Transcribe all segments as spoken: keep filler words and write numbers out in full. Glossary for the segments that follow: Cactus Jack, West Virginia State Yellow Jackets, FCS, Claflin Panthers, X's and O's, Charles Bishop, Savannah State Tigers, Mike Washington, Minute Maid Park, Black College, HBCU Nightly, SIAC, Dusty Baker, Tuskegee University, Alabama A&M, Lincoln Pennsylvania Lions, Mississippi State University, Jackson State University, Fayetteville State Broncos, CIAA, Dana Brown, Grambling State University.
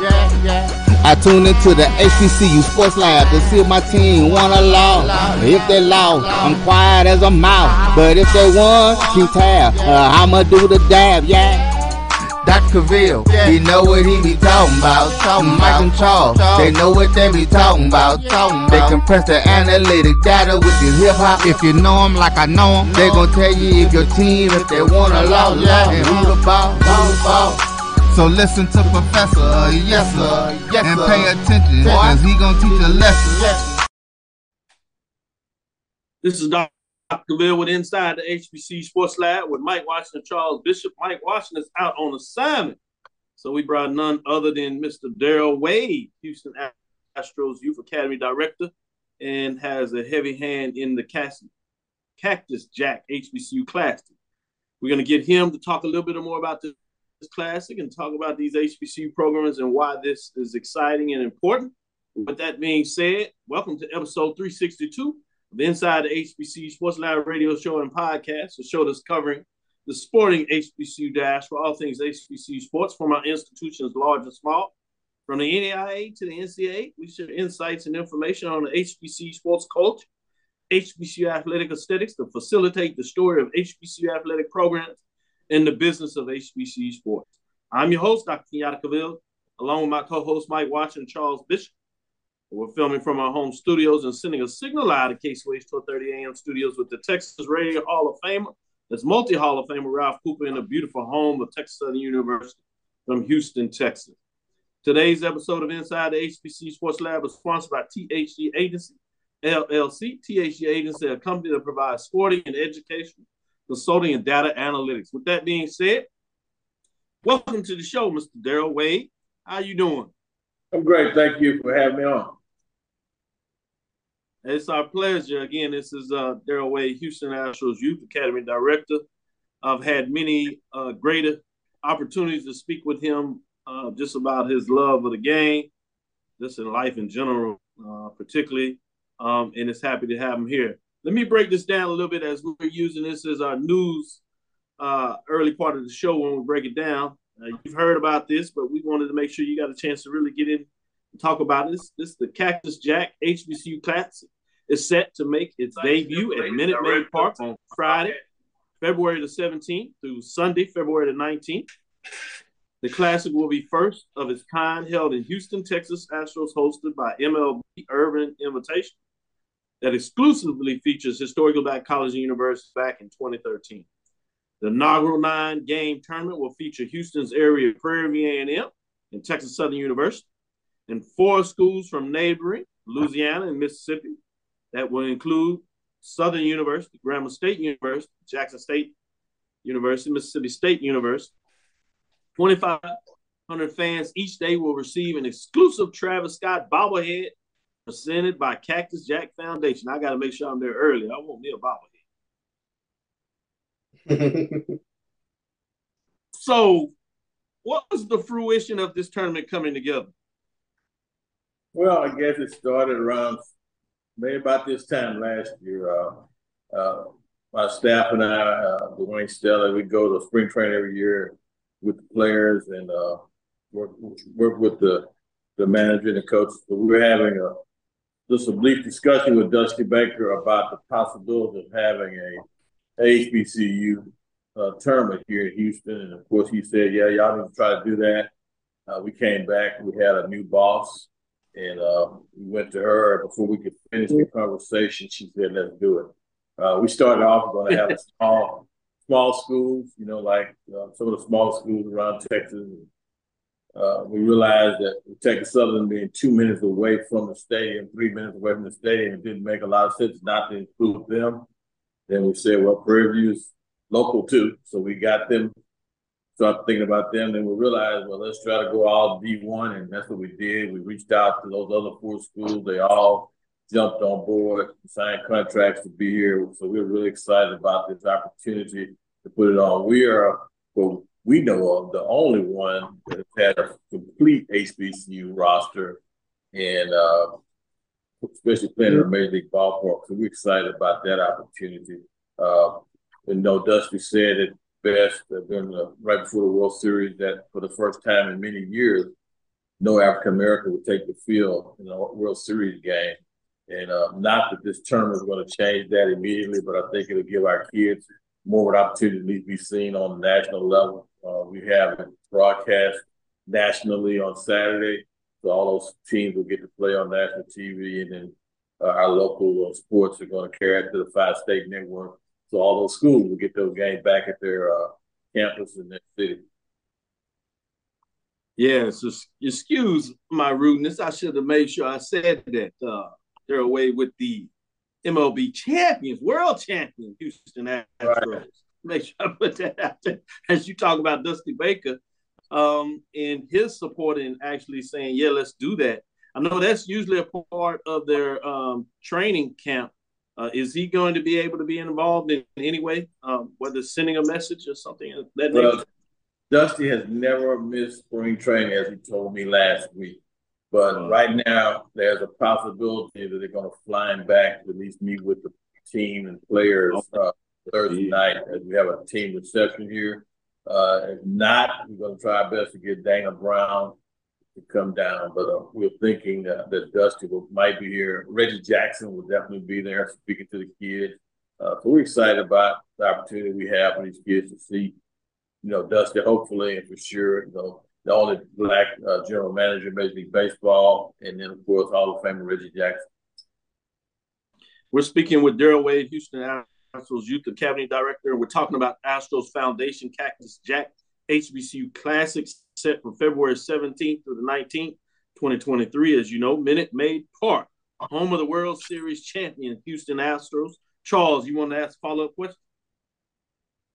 yeah, yeah. I tune into the H B C U Sports Lab to see if my team won or lost. If they lost, I'm quiet as a mouse. But if they won, keep tab. Uh, I'ma do the dab, yeah. Doctor Bill, he know what he be talking about. Mike and Charles, they know what they be talking about. They compress the analytic data with the hip hop. If you know them like I know them, they gon' tell you if your team, if they won or lost, and who the ball, who the ball. So listen to Professor, uh, yes sir, uh, yes, and pay attention, because he gonna teach a lesson. Yes. This is Doctor Bill with Inside the H B C U Sports Lab with Mike Washington, Charles Bishop. Mike Washington's out on assignment, so we brought none other than Mister Darryl Wade, Houston Astros Youth Academy Director, and has a heavy hand in the Cactus Jack H B C U Classic. We're gonna get him to talk a little bit more about this classic and talk about these H B C U programs and why this is exciting and important. With that being said, welcome to episode three sixty-two of Inside the H B C U Sports Live Radio Show and Podcast, a show that's covering the sporting H B C U dash for all things H B C U sports from our institutions large and small. From the N A I A to the N C A A, we share insights and information on the H B C U sports culture, H B C U athletic aesthetics to facilitate the story of H B C U athletic programs in the business of H B C U sports. I'm your host, Doctor Kenyatta Cavill, along with my co-host, Mike Watson and Charles Bishop. We're filming from our home studios and sending a signal out of K S W H's twelve thirty a.m. studios with the Texas Radio Hall of Famer. That's multi-Hall of Famer Ralph Cooper in the beautiful home of Texas Southern University from Houston, Texas. Today's episode of Inside the H B C U Sports Lab is sponsored by T H G Agency, L L C. T H G Agency, a company that provides sporting and education, consulting and data analytics. With that being said, welcome to the show, Mister Darryl Wade. How you doing? I'm great. Thank you for having me on. It's our pleasure. Again, this is uh, Darryl Wade, Houston Astros Youth Academy Director. I've had many uh, greater opportunities to speak with him uh, just about his love of the game, just in life in general, uh, particularly, um, and it's happy to have him here. Let me break this down a little bit as we're using this as our news uh, early part of the show when we break it down. Uh, you've heard about this, but we wanted to make sure you got a chance to really get in and talk about this. This is the Cactus Jack H B C U Classic. It's set to make its debut at Minute Maid Park on Friday, February the seventeenth through Sunday, February the nineteenth. The Classic will be first of its kind held in Houston, Texas. Astros hosted by M L B Urban Invitation. That exclusively features historical Black College and University back in twenty thirteen. The inaugural nine-game tournament will feature Houston's area Prairie View A and M and Texas Southern University and four schools from neighboring Louisiana and Mississippi. That will include Southern University, Grambling State University, Jackson State University, Mississippi State University. twenty-five hundred fans each day will receive an exclusive Travis Scott bobblehead presented by Cactus Jack Foundation. I got to make sure I'm there early. I want me a bobblehead. So what was the fruition of this tournament coming together? Well, I guess it started around maybe about this time last year. Uh, uh, my staff and I, uh, Dwayne Stella, we go to spring training every year with the players and uh, work, work with the, the manager and the coach. So we were having a Just a brief discussion with Dusty Baker about the possibility of having a H B C U uh, tournament here in Houston. And, of course, he said, yeah, y'all need to try to do that. Uh, we came back. We had a new boss, and uh, we went to her. Before we could finish the conversation, she said, let's do it. Uh, we started off going to have a small, small schools, you know, like uh, some of the small schools around Texas. Uh, we realized that Texas Southern being two minutes away from the stadium, three minutes away from the stadium, it didn't make a lot of sense not to include them. Then we said, well, Prairie View's local too, so we got them, started thinking about them. Then we realized, well, let's try to go all D one, and that's what we did. We reached out to those other four schools. They all jumped on board, signed contracts to be here. So we were really excited about this opportunity to put it on. We are, well, we know of, the only one that had a complete H B C U roster and uh, especially playing in mm-hmm. a major league ballpark. So we're excited about that opportunity. Uh, and no, Dusty said it best during the, right before the World Series, that for the first time in many years, no African American would take the field in a World Series game. And uh, not that this tournament is going to change that immediately, but I think it'll give our kids more of an opportunity to be seen on the national level. Uh, we have it broadcast nationally on Saturday, so all those teams will get to play on national T V, and then uh, our local uh, sports are going to carry it to the five-state network. So all those schools will get those games back at their uh, campus in that city. Yeah, so excuse my rudeness. I should have made sure I said that. Uh, they're away with the M L B champions, world champions, Houston Astros. Right. Make sure I put that out there. As you talk about Dusty Baker um, and his support in actually saying, yeah, let's do that. I know that's usually a part of their um, training camp. Uh, is he going to be able to be involved in any way, um, whether sending a message or something of that nature? Well, Dusty has never missed spring training, as he told me last week. But right now, there's a possibility that they're going to fly him back to at least meet with the team and players uh, Thursday night. As we have a team reception here. Uh, if not, we're going to try our best to get Dana Brown to come down. But uh, we're thinking that, that Dusty will, might be here. Reggie Jackson will definitely be there speaking to the kids. Uh, so we're excited about the opportunity we have for these kids to see, you know, Dusty, hopefully, and for sure, you know, the only Black uh, general manager in Major League Baseball, and then, of course, Hall of Famer Reggie Jackson. We're speaking with Darryl Wade, Houston Astros Youth Academy Director, and we're talking about Astros Foundation Cactus Jack H B C U Classics set from February seventeenth through the nineteenth, twenty twenty-three. As you know, Minute Maid Park, home of the World Series champion Houston Astros. Charles, you want to ask a follow-up question?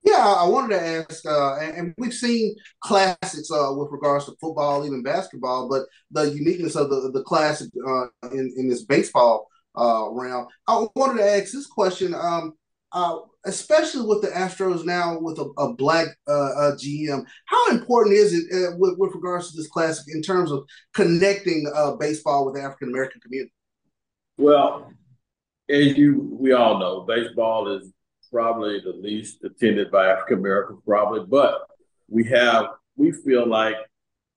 Yeah, I wanted to ask, uh, and we've seen classics uh, with regards to football, even basketball, but the uniqueness of the, the classic uh, in, in this baseball uh, round. I wanted to ask this question, um, uh, especially with the Astros now with a, a black uh, a G M, how important is it uh, with, with regards to this classic in terms of connecting uh, baseball with the African-American community? Well, as you we all know, baseball is probably the least attended by African Americans, probably, but we have, we feel like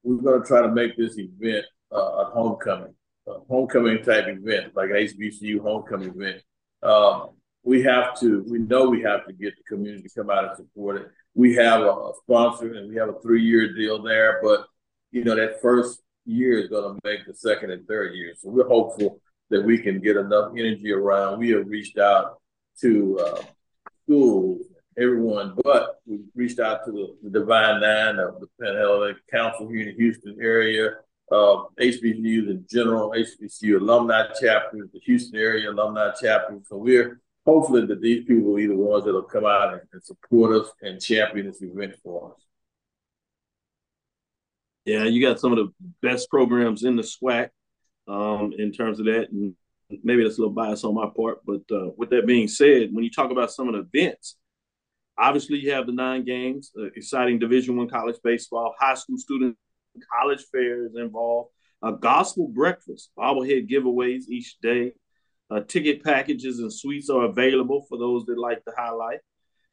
we're going to try to make this event uh, a homecoming, a homecoming type event, like an H B C U homecoming event. Um, we have to, we know we have to get the community to come out and support it. We have a, a sponsor and we have a three-year deal there, but you know, that first year is going to make the second and third year. So we're hopeful that we can get enough energy around. We have reached out to, uh, school, everyone, but we reached out to the, the Divine Nine of the Panhellenic Council here in the Houston area, uh, H B C Us in general, H B C U alumni chapters, the Houston area alumni chapters. So we're hopefully that these people will be the ones that will come out and, and support us and champion this event for us. Yeah, you got some of the best programs in the SWAC um, in terms of that. And maybe that's a little bias on my part, but uh, with that being said, when you talk about some of the events, obviously you have the nine games, uh, exciting Division One college baseball, high school student college fairs involved, a gospel breakfast, bobblehead giveaways each day, uh, ticket packages and suites are available for those that like to highlight.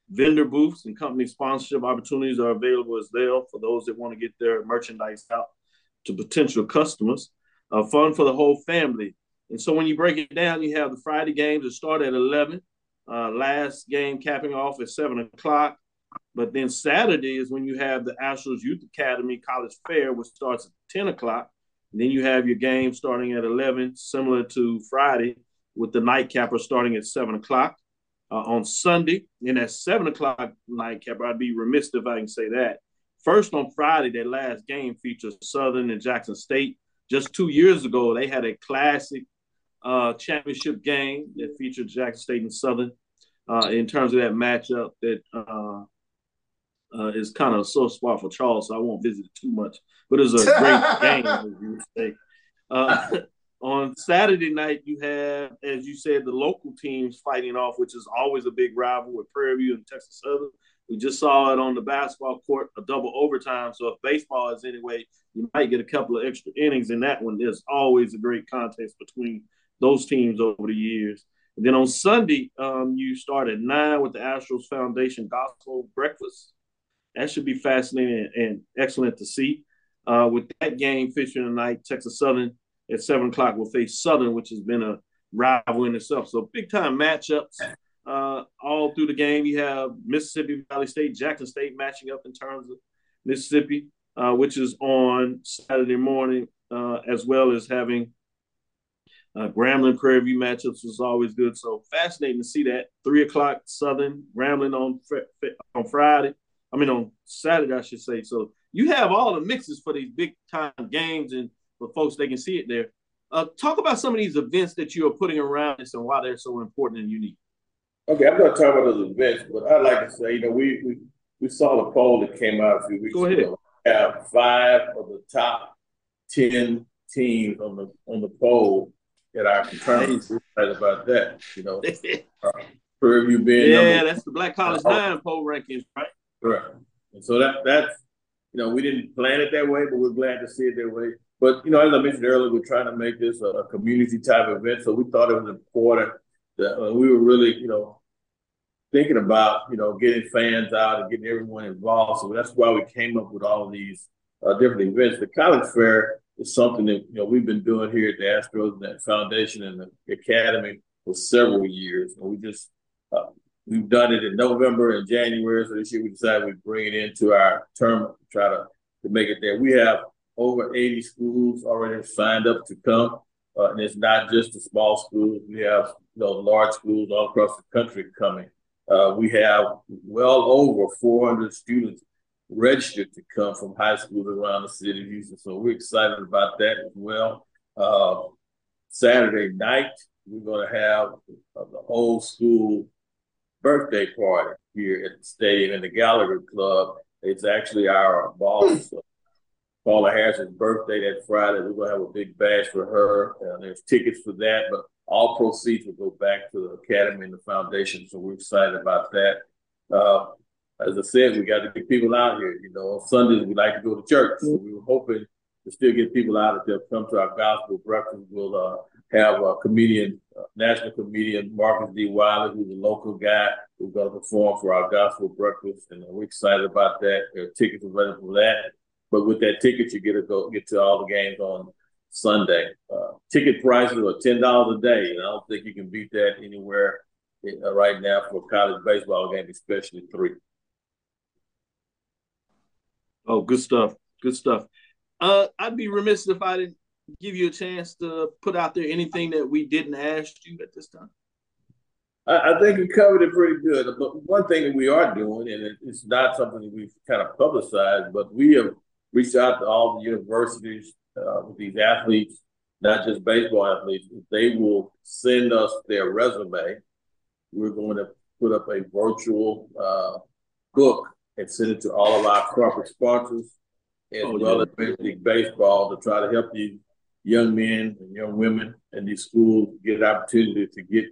Vendor booths and company sponsorship opportunities are available as well for those that want to get their merchandise out to potential customers. Uh, fun for the whole family. And so when you break it down, you have the Friday games that start at eleven, uh, last game capping off at seven o'clock. But then Saturday is when you have the Astros Youth Academy College Fair, which starts at ten o'clock. And then you have your game starting at eleven, similar to Friday, with the nightcapper starting at seven o'clock. Uh, on Sunday, and at seven o'clock nightcapper, I'd be remiss if I can say that. First on Friday, their last game features Southern and Jackson State. Just two years ago, they had a classic Uh, championship game that featured Jackson State and Southern uh, in terms of that matchup that uh, uh, is kind of a sore spot for Charles, so I won't visit it too much. But it was a great game, as you would say. Uh, on Saturday night, you have, as you said, the local teams fighting off, which is always a big rival with Prairie View and Texas Southern. We just saw it on the basketball court, a double overtime. So if baseball is anyway, you might get a couple of extra innings in that one. There's always a great contest between those teams over the years. And then on Sunday, um, you start at nine with the Astros Foundation Gospel Breakfast. That should be fascinating and excellent to see. Uh, with that game featuring tonight, Texas Southern at seven o'clock will face Southern, which has been a rival in itself. So big-time matchups uh, all through the game. You have Mississippi Valley State, Jackson State matching up in terms of Mississippi, uh, which is on Saturday morning, uh, as well as having uh, Grambling Prairie View matchups is always good. So fascinating to see that. three o'clock Southern, Grambling on, fr- on Friday. I mean, on Saturday, I should say. So you have all the mixes for these big-time games, and for folks, they can see it there. Uh, talk about some of these events that you are putting around this and why they're so important and unique. Okay, I'm going to talk about those events, but I'd like to say, you know, we we, we saw a poll that came out a few weeks Go ahead. ago. We have five of the top ten teams on the on the poll that our fraternity is excited about that, you know. uh, Prairie View being Yeah, number, that's the Black College nine poll rankings, right? Correct. And so that that's, you know, we didn't plan it that way, but we're glad to see it that way. But, you know, as I mentioned earlier, we're trying to make this a, a community-type event, so we thought it was important that uh, we were really, you know, thinking about, you know, getting fans out and getting everyone involved. So that's why we came up with all of these uh, different events. The college fair is something that, you know, we've been doing here at the Astros and that foundation and the academy for several years. And we just uh, we've done it in November and January, so this year we decided we'd bring it into our tournament to try to, to make it there. We have over eighty schools already signed up to come. Uh, and it's not just the small schools. We have, you know, large schools all across the country coming. Uh, we have well over four hundred students registered to come from high schools around the city of Houston. So we're excited about that as well. Uh, Saturday night, we're going to have uh, the whole school birthday party here at the stadium in the Gallagher Club. It's actually our boss, Paula Harris's birthday that Friday. We're going to have a big bash for her. Uh, there's tickets for that, but all proceeds will go back to the academy and the foundation, so we're excited about that. Uh, as I said, we got to get people out here. You know, on Sundays, we like to go to church, so we were hoping to still get people out. If they'll come to our gospel breakfast, we'll uh, have a comedian, uh, national comedian, Marcus D. Wiley, who's a local guy, who's going to perform for our gospel breakfast, and we're excited about that. There are tickets available for that. But with that ticket, you get to go get to all the games on Sunday. Uh, ticket prices are ten dollars a day, and I don't think you can beat that anywhere right now for a college baseball game, especially three. Oh, good stuff. Good stuff. Uh, I'd be remiss if I didn't give you a chance to put out there anything that we didn't ask you at this time. I think we covered it pretty good. But one thing that we are doing, and it's not something that we've kind of publicized, but we have reached out to all the universities uh, with these athletes, not just baseball athletes. If they will send us their resume, we're going to put up a virtual uh, book and send it to all of our corporate sponsors as oh, well yeah. as Major League Baseball to try to help these young men and young women in these schools get an opportunity to get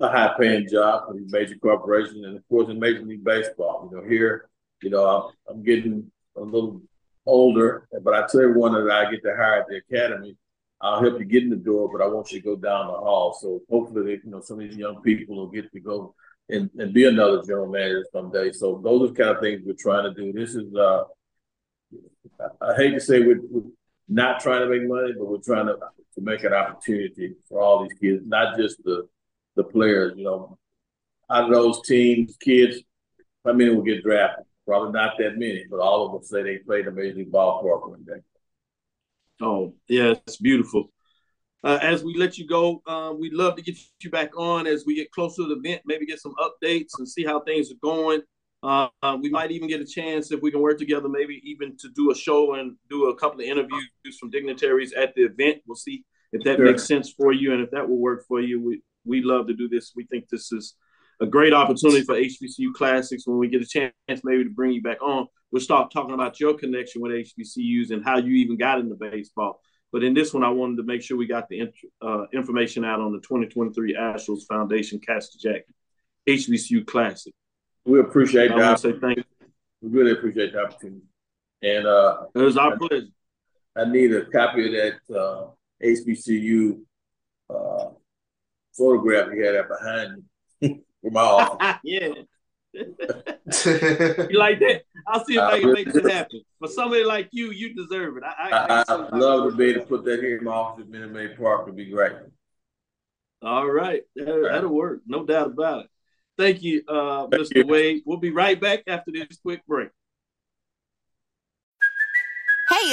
a high-paying job for these major corporations and, of course, in Major League Baseball. You know, here, you know, I'm, I'm getting a little older, but I tell everyone that I get to hire at the academy, I'll help you get in the door, but I want you to go down the hall. So hopefully, they, you know, some of these young people will get to go and, and be another general manager someday. So those are the kind of things we're trying to do. This is, uh, I, I hate to say we're, we're not trying to make money, but we're trying to, to make an opportunity for all these kids, not just the the players. You know, out of those teams, kids, how many will get drafted? Probably not that many, but all of them say they played a major league ballpark one day. Oh, yeah, it's beautiful. Uh, as we let you go, uh, we'd love to get you back on as we get closer to the event, maybe get some updates and see how things are going. Uh, uh, we might even get a chance, if we can work together, maybe even to do a show and do a couple of interviews from dignitaries at the event. We'll see if that sure. makes sense for you and if that will work for you. We, We love to do this. We think this is a great opportunity for H B C U Classics. When we get a chance maybe to bring you back on, we'll start talking about your connection with H B C Us and how you even got into baseball. But in this one, I wanted to make sure we got the uh, information out on the twenty twenty-three Astros Foundation Cactus Jack H B C U Classic. We appreciate that. I want to say thank you. We really appreciate the opportunity. And uh, it was our I, pleasure. I need a copy of that uh, H B C U uh, photograph you had out behind you from my office. Yeah. You like that? I'll see if I, I can really make this happen. For somebody like you, you deserve it. I, I, I, I'd love to be able to put that here in my office at Minute Maid Park. It would be great. All right. That, All right. That'll work. No doubt about it. Thank you, uh, Thank Mister You. Wade. We'll be right back after this quick break. Hey,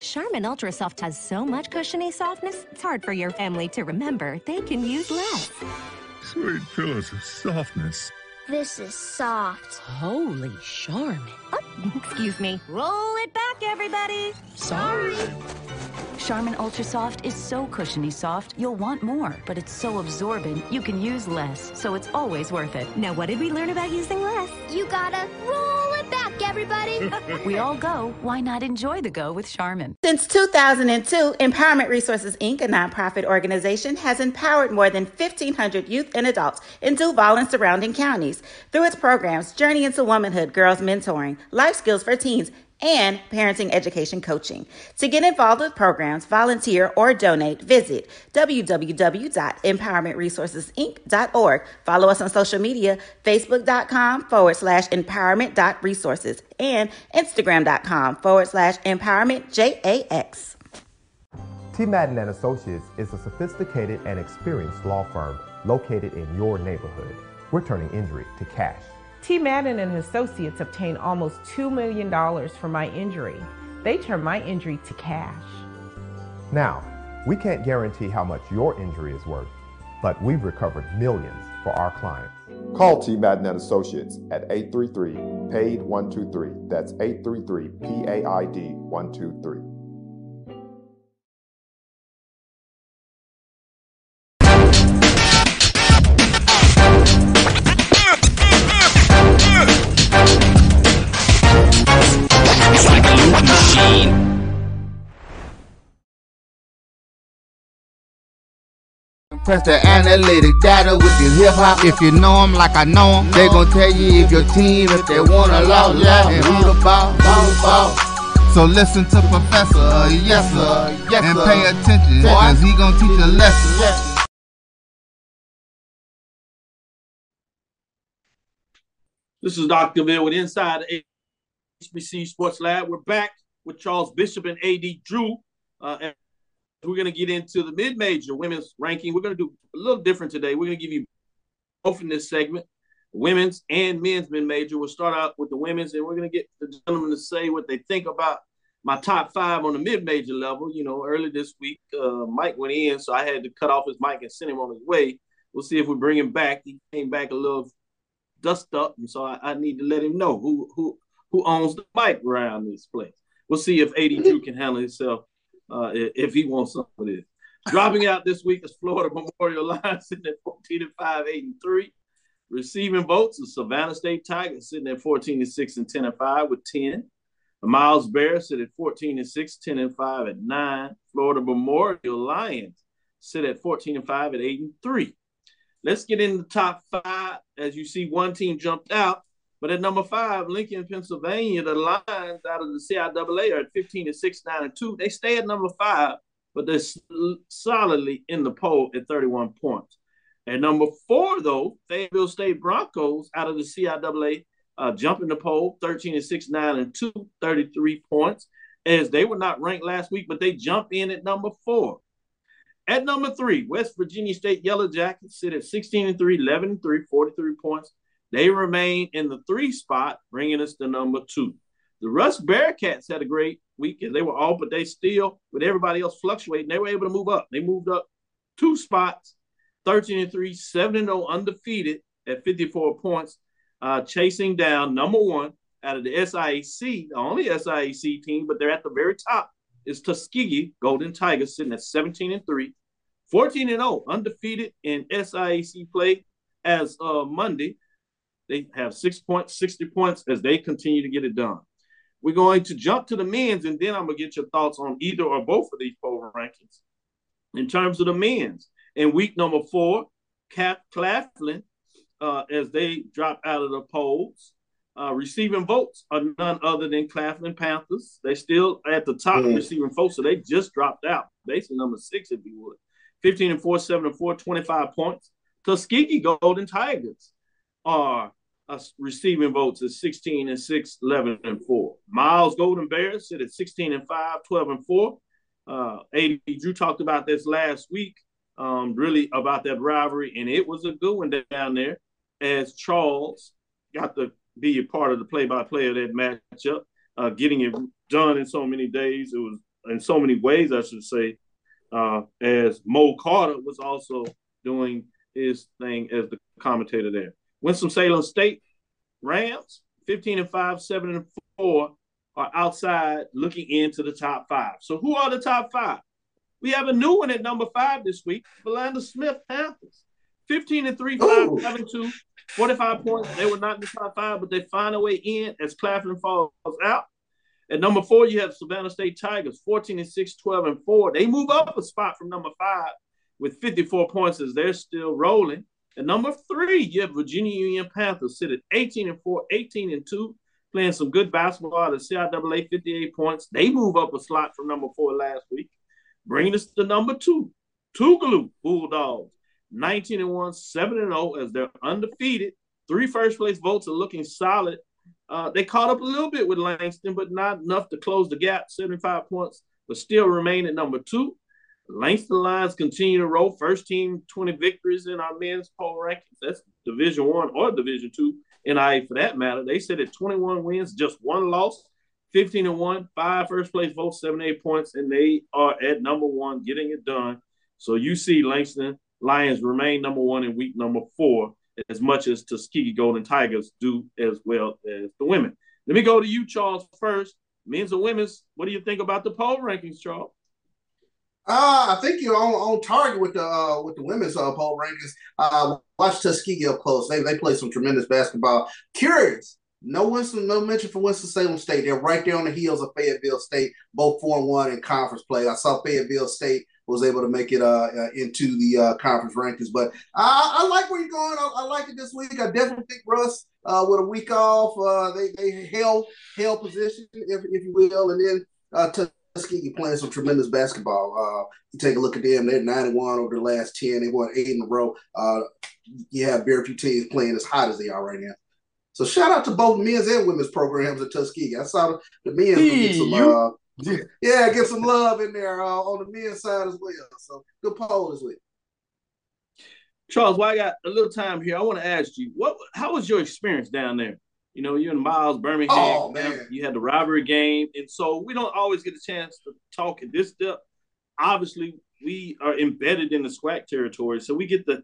Charmin Ultra Soft has so much cushiony softness, it's hard for your family to remember they can use less. Sweet pillows of softness. This is soft. Holy Charmin. Oh, excuse me. Roll it back, everybody. Sorry. Charmin Ultra Soft is so cushiony soft, you'll want more. But it's so absorbent, you can use less, so it's always worth it. Now, what did we learn about using less? You gotta roll it back, everybody. We all go. Why not enjoy the go with Charmin? Since two thousand two, Empowerment Resources, Incorporated, a nonprofit organization, has empowered more than fifteen hundred youth and adults in Duval and surrounding counties. Through its programs, Journey into Womanhood, Girls Mentoring, Life Skills for Teens, and parenting education coaching. To get involved with programs, volunteer, or donate, visit w w w dot empowerment resources inc dot org. Follow us on social media, facebook.com forward slash empowerment.resources and instagram.com forward slash empowermentjax. T. Madden and Associates is a sophisticated and experienced law firm located in your neighborhood. We're turning injury to cash. T. Madden and Associates obtained almost two million dollars for my injury. They turned my injury to cash. Now, we can't guarantee how much your injury is worth, but we've recovered millions for our clients. Call T. Madden and Associates at eight three three, P A I D one two three. That's eight three three, P A I D one two three. Press the analytic data with your hip-hop. If you know them like I know them, they gon' tell you if your team, if they wanna lose, and who the ball, who the ball. So listen to Professor, yes sir, yes, and pay attention, cause he gon' teach a lesson. This is Doctor Bill with Inside H B C Sports Lab. We're back with Charles Bishop and A D Drew. Uh, and we're going to get into the mid-major women's ranking. We're going to do a little different today. We're going to give you both in this segment, women's and men's mid-major. We'll start out with the women's, and we're going to get the gentlemen to say what they think about my top five on the mid-major level. You know, early this week, uh, Mike went in, so I had to cut off his mic and send him on his way. We'll see if we bring him back. He came back a little dust up, and so I, I need to let him know who who who owns the mic around this place. We'll see if eighty-two can handle himself. Uh, if he wants some of this. Dropping out this week is Florida Memorial Lions sitting at fourteen and five, eight and three. Receiving votes is Savannah State Tigers sitting at fourteen and six and ten and five with ten. The Miles Bear sit at fourteen and six, ten and five at nine. Florida Memorial Lions sit at fourteen and five at eight and three. Let's get in the top five. As you see, one team jumped out. But at number five, Lincoln, Pennsylvania, the Lions out of the C I A A are at fifteen and six, nine and two. They stay at number five, but they're solidly in the poll at thirty-one points. At number four, though, Fayetteville State Broncos out of the C I A A uh, jumping the poll, thirteen and six, nine and two, thirty-three points, as they were not ranked last week, but they jump in at number four. At number three, West Virginia State Yellow Jackets sit at sixteen and three, eleven and three, forty-three points. They remain in the three spot, bringing us to number two. The Rust Bearcats had a great weekend. They were all, but they still, with everybody else fluctuating, they were able to move up. They moved up two spots, thirteen and three, seven and oh undefeated at fifty-four points, uh, chasing down number one out of the S I A C, the only S I A C team, but they're at the very top, is Tuskegee Golden Tigers, sitting at seventeen and three, fourteen and oh, undefeated in S I A C play as of Monday. They have six points, sixty points as they continue to get it done. We're going to jump to the men's, and then I'm going to get your thoughts on either or both of these poll rankings. In terms of the men's, in week number four, Cap Claflin, uh, as they drop out of the polls, uh, receiving votes are none other than Claflin Panthers. They still at the top mm-hmm. receiving votes, so they just dropped out. Basically number six, if you would. fifteen and four, seven and four, twenty-five points. Tuskegee Golden Tigers are uh, receiving votes at sixteen and six, eleven and four. Miles Golden Bears sit at sixteen and five, twelve and four. Uh, A D Drew talked about this last week, um, really about that rivalry, and it was a good one down there as Charles got to be a part of the play-by-play of that matchup, uh, getting it done in so many days. It was in so many ways, I should say, uh, as Mo Carter was also doing his thing as the commentator there. Winston-Salem State Rams, fifteen and five, seven and four, are outside looking into the top five. So who are the top five? We have a new one at number five this week, Philander Smith Panthers. fifteen and three, Ooh. five and seven and two, forty-five points. They were not in the top five, but they find a way in as Claflin falls out. At number four, you have Savannah State Tigers, fourteen and six, twelve and four. They move up a spot from number five with fifty-four points as they're still rolling. At number three, you have Virginia Union Panthers, sit at eighteen and four, eighteen and two, playing some good basketball at the C I A A, fifty-eight points. They move up a slot from number four last week, bringing us to number two. Tougaloo Bulldogs, nineteen and one, seven and oh as they're undefeated. Three first-place votes are looking solid. Uh, they caught up a little bit with Langston, but not enough to close the gap, seventy-five points, but still remain at number two. Langston Lions continue to roll. First team, twenty victories in our men's poll rankings. That's Division One or Division Two, N I A for that matter. They said at twenty-one wins, just one loss, fifteen and one, five first place votes, seventy-eight points, and they are at number one, getting it done. So you see Langston Lions remain number one in week number four, as much as Tuskegee Golden Tigers do, as well as the women. Let me go to you, Charles, first. Men's and women's, what do you think about the poll rankings, Charles? Uh, I think you're on, on target with the uh, with the women's uh, poll rankings. Uh, watch Tuskegee up close. They they play some tremendous basketball. Curious, no Winston, no mention for Winston-Salem State. They're right there on the heels of Fayetteville State, both four and one in conference play. I saw Fayetteville State was able to make it uh, uh into the uh, conference rankings. But I, I like where you're going. I, I like it this week. I definitely think Russ uh, with a week off, uh, they they held held position, if if you will, and then uh, Tuskegee. Tuskegee playing some tremendous basketball. Uh, you take a look at them; they're nine and one over the last ten. They won eight in a row. Uh, you have very few teams playing as hot as they are right now. So shout out to both men's and women's programs at Tuskegee. I saw the men's hey, get some, uh, yeah, get some love in there uh, on the men's side as well. So good poll as well. Charles, while I got a little time here, I want to ask you what? How was your experience down there? You know, you're in Miles, Birmingham. Oh, man. You had the rivalry game. And so we don't always get a chance to talk at this depth. Obviously, we are embedded in the SWAC territory, so we get to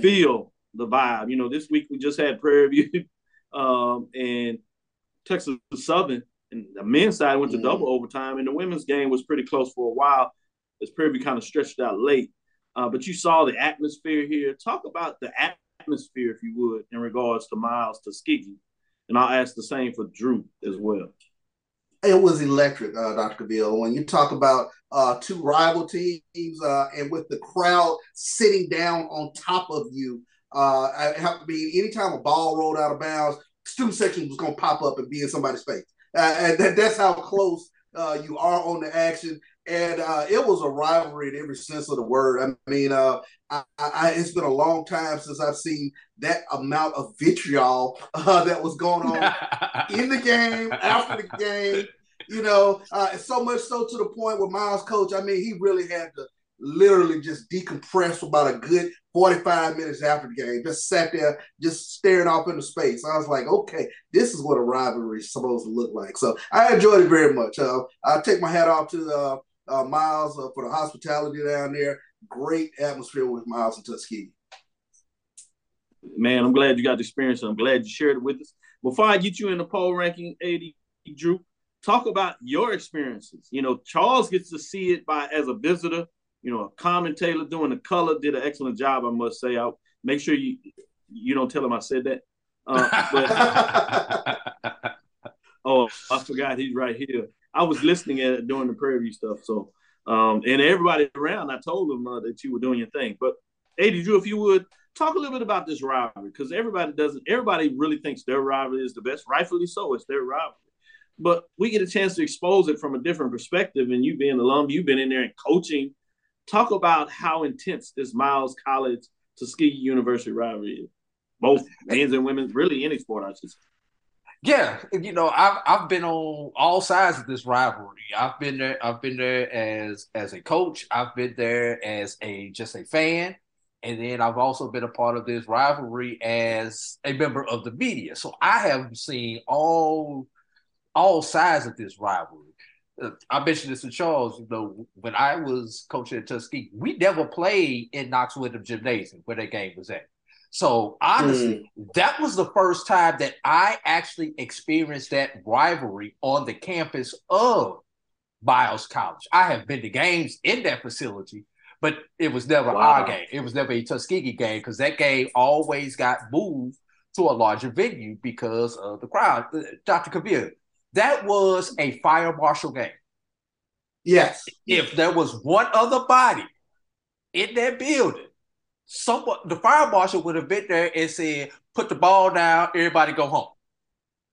feel the vibe. You know, this week we just had Prairie View um, and Texas Southern. And the men's side went to mm-hmm. double overtime, and the women's game was pretty close for a while as Prairie View kind of stretched out late. Uh, but you saw the atmosphere here. Talk about the atmosphere, if you would, in regards to Miles, Tuskegee. And I'll ask the same for Drew as well. It was electric, uh, Doctor Bill. When you talk about uh, two rival teams uh, and with the crowd sitting down on top of you, uh, I have to be anytime a ball rolled out of bounds, student section was going to pop up and be in somebody's face. Uh, and that, that's how close uh, you are on the action. And uh, it was a rivalry in every sense of the word. I mean, uh, I, I, it's been a long time since I've seen that amount of vitriol uh, that was going on in the game, after the game. You know, uh, so much so to the point where Miles' coach, I mean, he really had to literally just decompressed for about a good forty-five minutes after the game. Just sat there, just staring off into space. I was like, okay, this is what a rivalry is supposed to look like. So I enjoyed it very much. Uh, I take my hat off to uh, uh, Miles uh, for the hospitality down there. Great atmosphere with Miles and Tuskegee. Man, I'm glad you got the experience. I'm glad you shared it with us. Before I get you in the poll ranking, eighty, Drew, talk about your experiences. You know, Charles gets to see it by as a visitor, you know, a commentator doing the color, did an excellent job, I must say. I'll make sure you you don't tell him I said that. Uh, but, oh, I forgot he's right here. I was listening at it during the Prairie View stuff. So, um, and everybody around, I told him uh, that you were doing your thing. But, eighty, Drew, if you would, talk a little bit about this rivalry, because everybody doesn't, everybody really thinks their rivalry is the best. Rightfully so, it's their rivalry. But we get a chance to expose it from a different perspective. And you being an alum, you've been in there and coaching. Talk about how intense this Miles College Tuskegee University rivalry is, both men's and women's, really any sport, I should say. Yeah, you know, I've I've been on all sides of this rivalry. I've been there, I've been there as as a coach, I've been there as a just a fan. And then I've also been a part of this rivalry as a member of the media. So I have seen all, all sides of this rivalry. I mentioned this to Charles, you know, when I was coaching at Tuskegee, we never played in Knox Wyndham Gymnasium where that game was at. So honestly, mm. that was the first time that I actually experienced that rivalry on the campus of Miles College. I have been to games in that facility, but it was never wow. our game. It was never a Tuskegee game because that game always got moved to a larger venue because of the crowd. Doctor Cavill, that was a fire marshal game. Yes. If there was one other body in that building, someone, the fire marshal would have been there and said, put the ball down, everybody go home.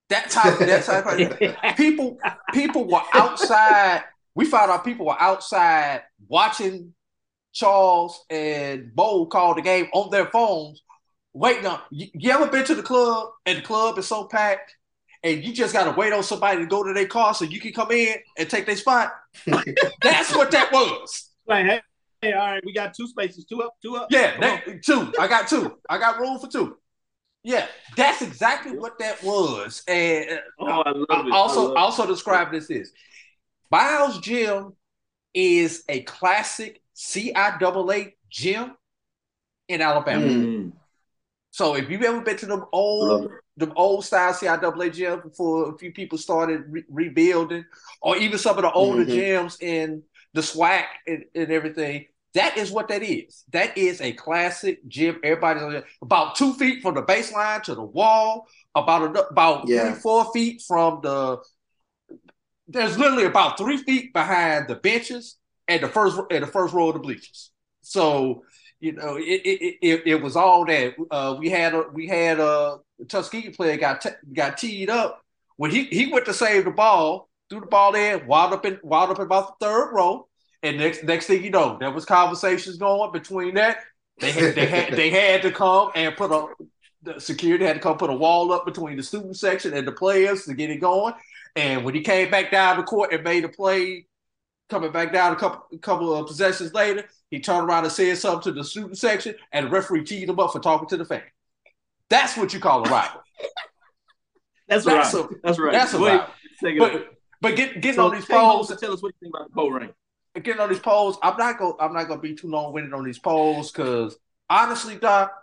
That type of, that type of people, people were outside. We found out people were outside watching Charles and Bo called the game on their phones. Wait, no, you, you ever been to the club and the club is so packed and you just got to wait on somebody to go to their car so you can come in and take their spot? That's what that was. Like, hey, hey, all right, we got two spaces, two up, two up. Yeah, that, two. I got two. I got room for two. Yeah, that's exactly what that was. And oh, I love I, it. Also, I love also describe this as Miles Gym is a classic C I A A gym in Alabama. Mm. So if you've ever been to them old, them old style C I A A gyms before a few people started re- rebuilding, or even some of the older mm-hmm. gyms in the SWAC and, and everything, that is what that is. That is a classic gym. Everybody's about two feet from the baseline to the wall, about a, about yeah. three, four feet from the. There's literally about three feet behind the benches. At the first, at the first row of the bleachers, so you know it. It, it, it was all that uh, we had. A, we had a Tuskegee player got te- got teed up when he, he went to save the ball, threw the ball in, wound up in wound up in about the third row, and next next thing you know, there was conversations going between that. They had, they had they had to come and put a the security had to come put a wall up between the student section and the players to get it going. And when he came back down the court and made a play. Coming back down a couple, a couple of possessions later, he turned around and said something to the student section, and the referee teed him up for talking to the fan. That's what you call a rival. That's, that's right. A, that's right. That's a Wait, rival. But, but get, getting so on these polls, tell us what you think about the poll rank. Getting on these polls, I'm not going. I'm not going to be too long winded on these polls because honestly, Doc,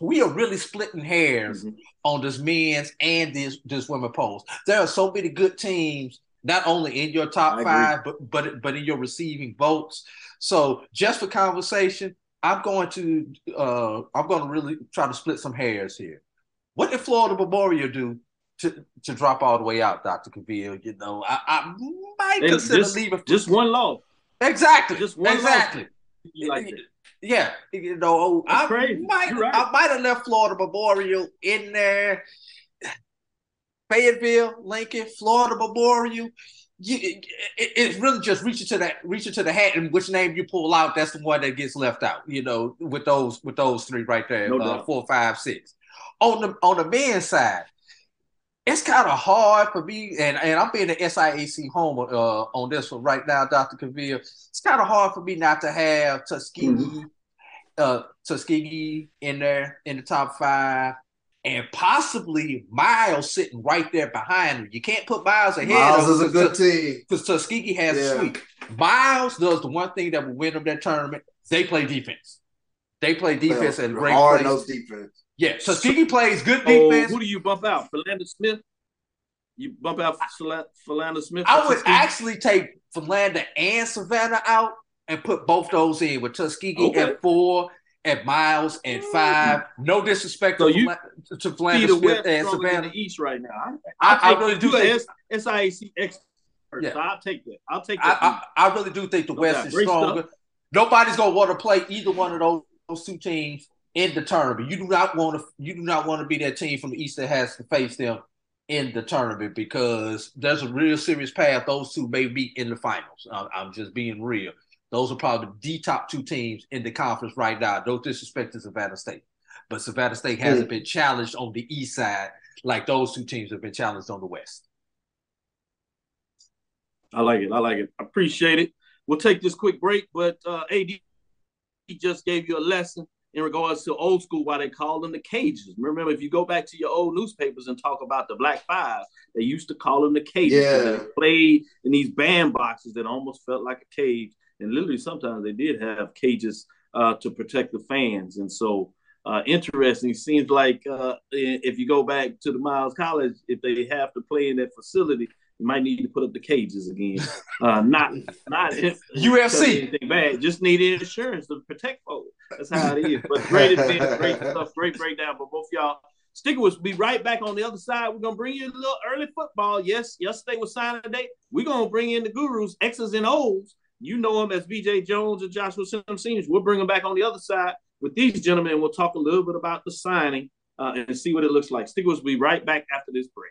we are really splitting hairs mm-hmm. on this men's and this this women polls. There are so many good teams. Not only in your top five, but, but but in your receiving votes. So just for conversation, I'm going to uh, I'm going to really try to split some hairs here. What did Florida Memorial do to, to drop all the way out, Doctor Cavill? You know, I, I might and consider just, leaving just one loss. Exactly. Just one exactly. Loss. Like yeah, you know, That's I crazy. might right. I might have left Florida Memorial in there. Fayetteville, Lincoln, Florida Memorial, you, it, it, it's really just reaching to that, reaching to the hat, and which name you pull out, that's the one that gets left out. You know, with those, with those three right there, no uh, four, five, six. On the on the men's side, it's kind of hard for me, and, and I'm being an S I A C home uh, on this one right now, Doctor Cavill. It's kind of hard for me not to have Tuskegee, mm-hmm. uh, Tuskegee in there in the top five, and possibly Miles sitting right there behind him. You can't put Miles ahead. Miles is a good team because Tuskegee has yeah. a sweep. Miles does the one thing that will win them that tournament. They play defense. They play defense and great hard nose defense. Yeah, Tuskegee plays good defense. Oh, who do you bump out? Philander Smith? You bump out Philander Smith? I would Tuskegee? actually take Philander and Savannah out and put both those in with Tuskegee okay. at four, at Miles at five. No disrespect so to, to Philander Smith West and Savannah. In the East right now. I, I, I, I really do think S I A C expert. Yeah. So I'll take that. I'll take that. I, I, I really do think the West okay, is stronger. Stuff. Nobody's gonna want to play either one of those, those two teams in the tournament. You do not want to. You do not want to be that team from the East that has to face them in the tournament because there's a real serious path. Those two may be in the finals. I'm, I'm just being real. Those are probably the top two teams in the conference right now. No disrespect to Savannah State, but Savannah State hasn't mm. been challenged on the East side like those two teams have been challenged on the West. I like it. I like it. I appreciate it. We'll take this quick break, but uh, A D just gave you a lesson in regards to old school, why they call them the cages. Remember, if you go back to your old newspapers and talk about the Black Five, they used to call them the cages. Yeah. They played in these band boxes that almost felt like a cage. And literally sometimes they did have cages uh, to protect the fans. And so uh, interesting, seems like uh, if you go back to the Miles College, if they have to play in that facility, you might need to put up the cages again. Uh, not not U F C. Anything bad. Just needed insurance to protect folks. That's how it is. But great event, great stuff, great breakdown. But both y'all, stick with us. We'll be right back on the other side. We're going to bring you a little early football. Yes, yesterday was signing day. We're going to bring in the gurus, X's and O's. You know them as B J Jones and Joshua Sims Senior We'll bring them back on the other side with these gentlemen. And we'll talk a little bit about the signing uh, and see what it looks like. Stick with us. We'll be right back after this break.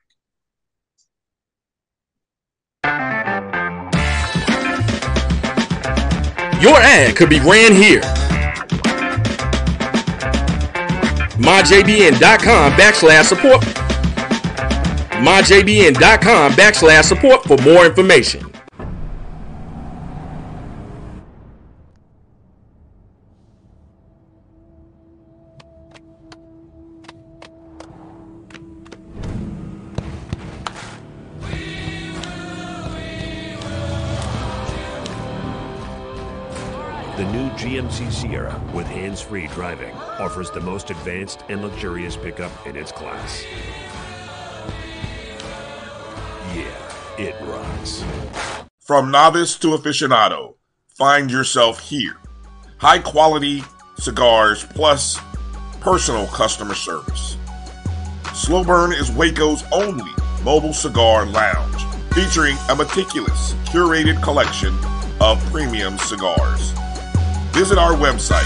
Your ad could be ran here. MyJBN.com backslash support. MyJBN.com backslash support for more information. G M C Sierra with hands-free driving offers the most advanced and luxurious pickup in its class. Yeah, it rocks. From novice to aficionado, find yourself here. High-quality cigars plus personal customer service. Slow Burn is Waco's only mobile cigar lounge, featuring a meticulous, curated collection of premium cigars. Visit our website,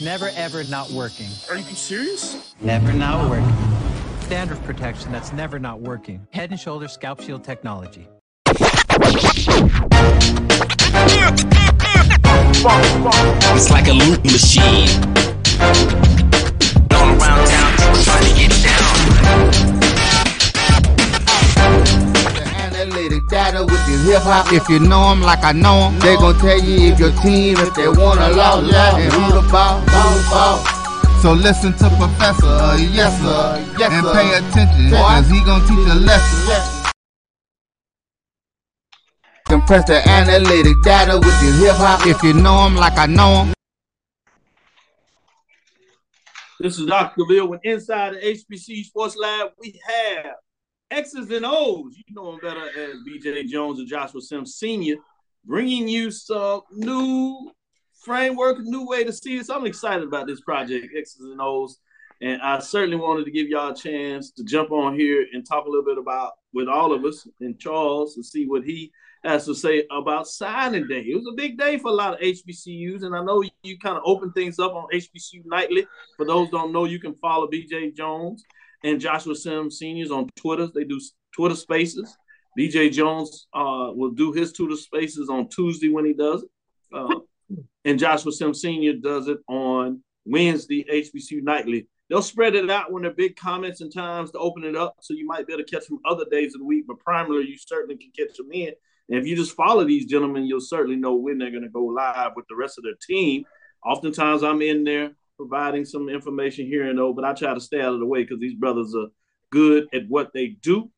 Never ever not working. Are you serious? Never not working. Dandruff protection that's never not working. Head and Shoulder Scalp Shield technology. It's like a loot machine. Going around town trying to get down. The analytic data with the hip hop, if you know them like I know them, they gon' tell you if your team, if they wanna lose, and who the ball, who the ball. So listen to Professor, uh, yes sir, uh, yes, and pay attention, cause he gon' teach a lesson. Compress the analytic data with your hip hop, if you know them like I know them. This is Doctor Bill with Inside the H B C U Sports Lab. We have X's and O's, you know him better as B J Jones and Joshua Sims Senior, bringing you some new framework, new way to see this. I'm excited about this project, X's and O's. And I certainly wanted to give y'all a chance to jump on here and talk a little bit about with all of us and Charles and see what he has to say about signing day. It was a big day for a lot of H B C Us, and I know you, you kind of open things up on H B C U Nightly. For those who don't know, you can follow B J Jones and Joshua Sims Seniors on Twitter. They do Twitter Spaces. B J Jones uh, will do his Twitter Spaces on Tuesday when he does it. Uh, and Joshua Sims Senior does it on Wednesday, H B C U Nightly. They'll spread it out when there are big comments and times to open it up, so you might be able to catch them other days of the week, but primarily you certainly can catch them in. And if you just follow these gentlemen, you'll certainly know when they're going to go live with the rest of their team. Oftentimes I'm in there providing some information here and there, but I try to stay out of the way because these brothers are good at what they do.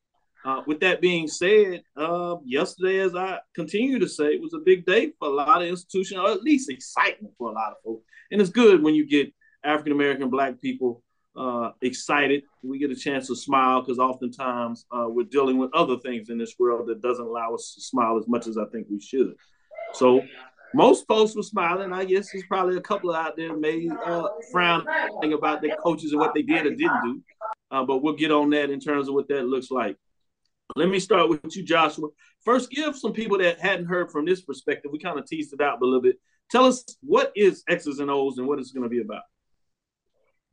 Uh, with that being said, uh, yesterday, as I continue to say, it was a big day for a lot of institutions, or at least excitement for a lot of folks. And it's good when you get African-American Black people uh, excited. We get a chance to smile because oftentimes uh, we're dealing with other things in this world that doesn't allow us to smile as much as I think we should. So most folks were smiling. I guess there's probably a couple out there may uh, frown about their coaches and what they did or didn't do. Uh, but we'll get on that in terms of what that looks like. Let me start with you, Joshua. First, give some people that hadn't heard from this perspective. We kind of teased it out a little bit. Tell us, what is X's and O's and what it's going to be about?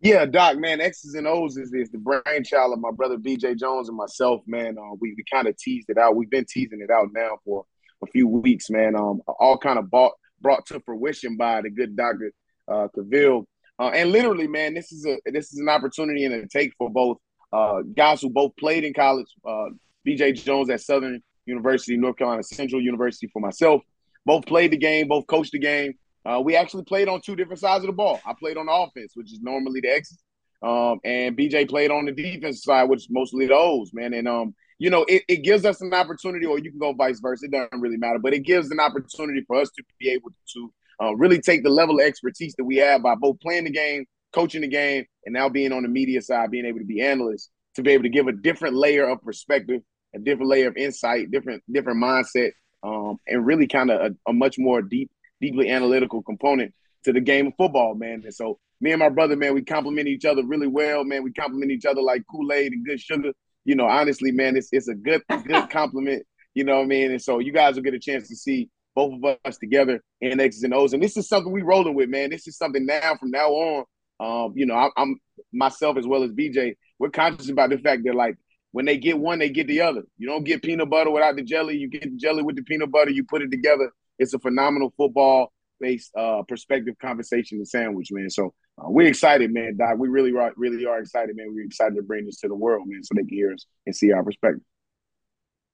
Yeah, Doc, man, X's and O's is, is the brainchild of my brother B J Jones and myself, man. Uh, we we kind of teased it out. We've been teasing it out now for a few weeks, man. Um, all kind of bought, brought to fruition by the good Doctor Uh, Cavill. Uh, and literally, man, this is a this is an opportunity and a take for both uh, guys who both played in college. Uh, B J Jones at Southern University, North Carolina Central University for myself. Both played the game, both coached the game. Uh, we actually played on two different sides of the ball. I played on the offense, which is normally the X's, um, and B J played on the defensive side, which is mostly the O's, man. And, um, you know, it, it gives us an opportunity, or you can go vice versa. It doesn't really matter, but it gives an opportunity for us to be able to uh, really take the level of expertise that we have by both playing the game, coaching the game, and now being on the media side, being able to be analysts, to be able to give a different layer of perspective, a different layer of insight, different different mindset, um, and really kind of a, a much more deep, deeply analytical component to the game of football, man. And so me and my brother, man, we complement each other really well, man. We complement each other like Kool-Aid and good sugar. You know, honestly, man, it's it's a good, good compliment, you know what I mean? And so you guys will get a chance to see both of us together in X's and O's. And this is something we rolling with, man. This is something now from now on, um, you know, I, I'm myself as well as B J, we're conscious about the fact that, like, when they get one, they get the other. You don't get peanut butter without the jelly. You get the jelly with the peanut butter. You put it together. It's a phenomenal football-based uh, perspective conversation and sandwich, man. So uh, we're excited, man, Doc. We really are, really are excited, man. We're excited to bring this to the world, man, so they can hear us and see our perspective.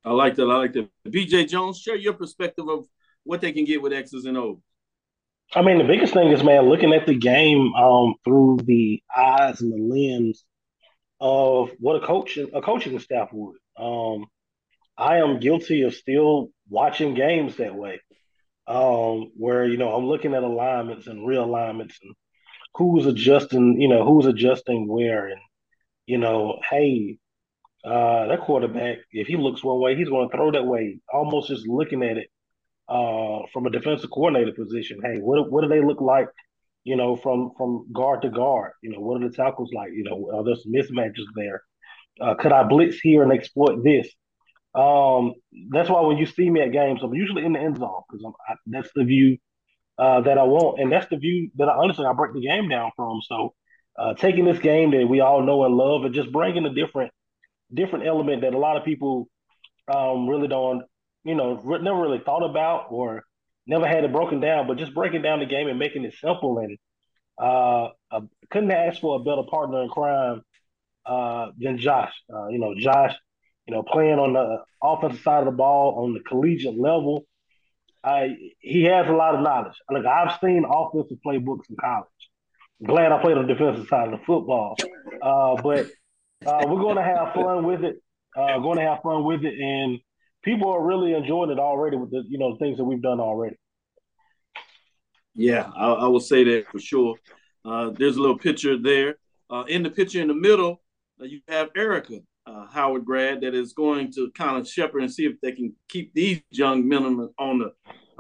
I like that. I like that. B J Jones, share your perspective of what they can get with X's and O's. I mean, the biggest thing is, man, looking at the game um, through the eyes and the lens of what a coach, a coaching staff would. Um, I am guilty of still watching games that way, um, where, you know, I'm looking at alignments and realignments and who's adjusting, you know, who's adjusting where. And, you know, hey, uh, that quarterback, if he looks one way, he's going to throw that way, almost just looking at it. Uh, from a defensive coordinator position, hey, what what do they look like, you know, from, from guard to guard? You know, what are the tackles like? You know, are there some mismatches there? Uh, could I blitz here and exploit this? Um, that's why when you see me at games, I'm usually in the end zone because that's the view uh, that I want. And that's the view that I honestly, I break the game down from. So uh, taking this game that we all know and love and just bringing a different, different element that a lot of people um, really don't, you know, never really thought about or never had it broken down, but just breaking down the game and making it simple. And uh, I couldn't ask for a better partner in crime uh, than Josh. Uh, you know, Josh, you know, playing on the offensive side of the ball on the collegiate level, I, he has a lot of knowledge. Like, I've seen offensive playbooks in college. I'm glad I played on the defensive side of the football. Uh, but uh, we're going to have fun with it. Uh, going to have fun with it. And people are really enjoying it already with the, you know, things that we've done already. Yeah, I, I will say that for sure. Uh, there's a little picture there. Uh, in the picture in the middle, uh, you have Erica, uh, Howard grad, that is going to kind of shepherd and see if they can keep these young men on the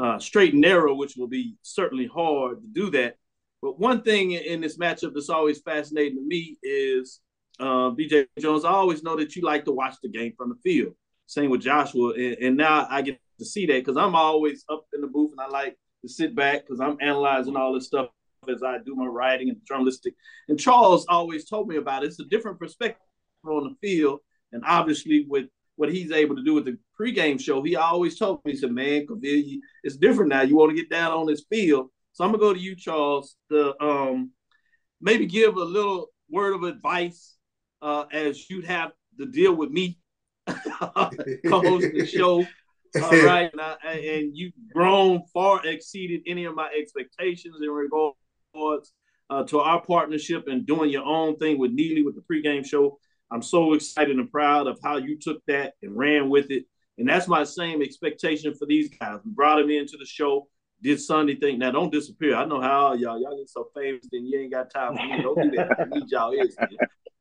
uh, straight and narrow, which will be certainly hard to do that. But one thing in this matchup that's always fascinating to me is uh, B J Jones. I always know that you like to watch the game from the field. Same with Joshua. And, and now I get to see that because I'm always up in the booth and I like to sit back because I'm analyzing all this stuff as I do my writing and journalistic. And Charles always told me about it. It's a different perspective on the field. And obviously with what he's able to do with the pregame show, he always told me, he said, man, Cavill, it's different now. You want to get down on this field. So I'm going to go to you, Charles, to um, maybe give a little word of advice uh, as you'd have to deal with me co-host the show. All right. And, I, and you've grown, far exceeded any of my expectations in regards uh, to our partnership and doing your own thing with Neely with the pregame show. I'm so excited and proud of how you took that and ran with it. And that's my same expectation for these guys. We brought them into the show, did Sunday thing. Now, don't disappear. I know how y'all, y'all get so famous and you ain't got time for me. Don't do that. I need y'all ears.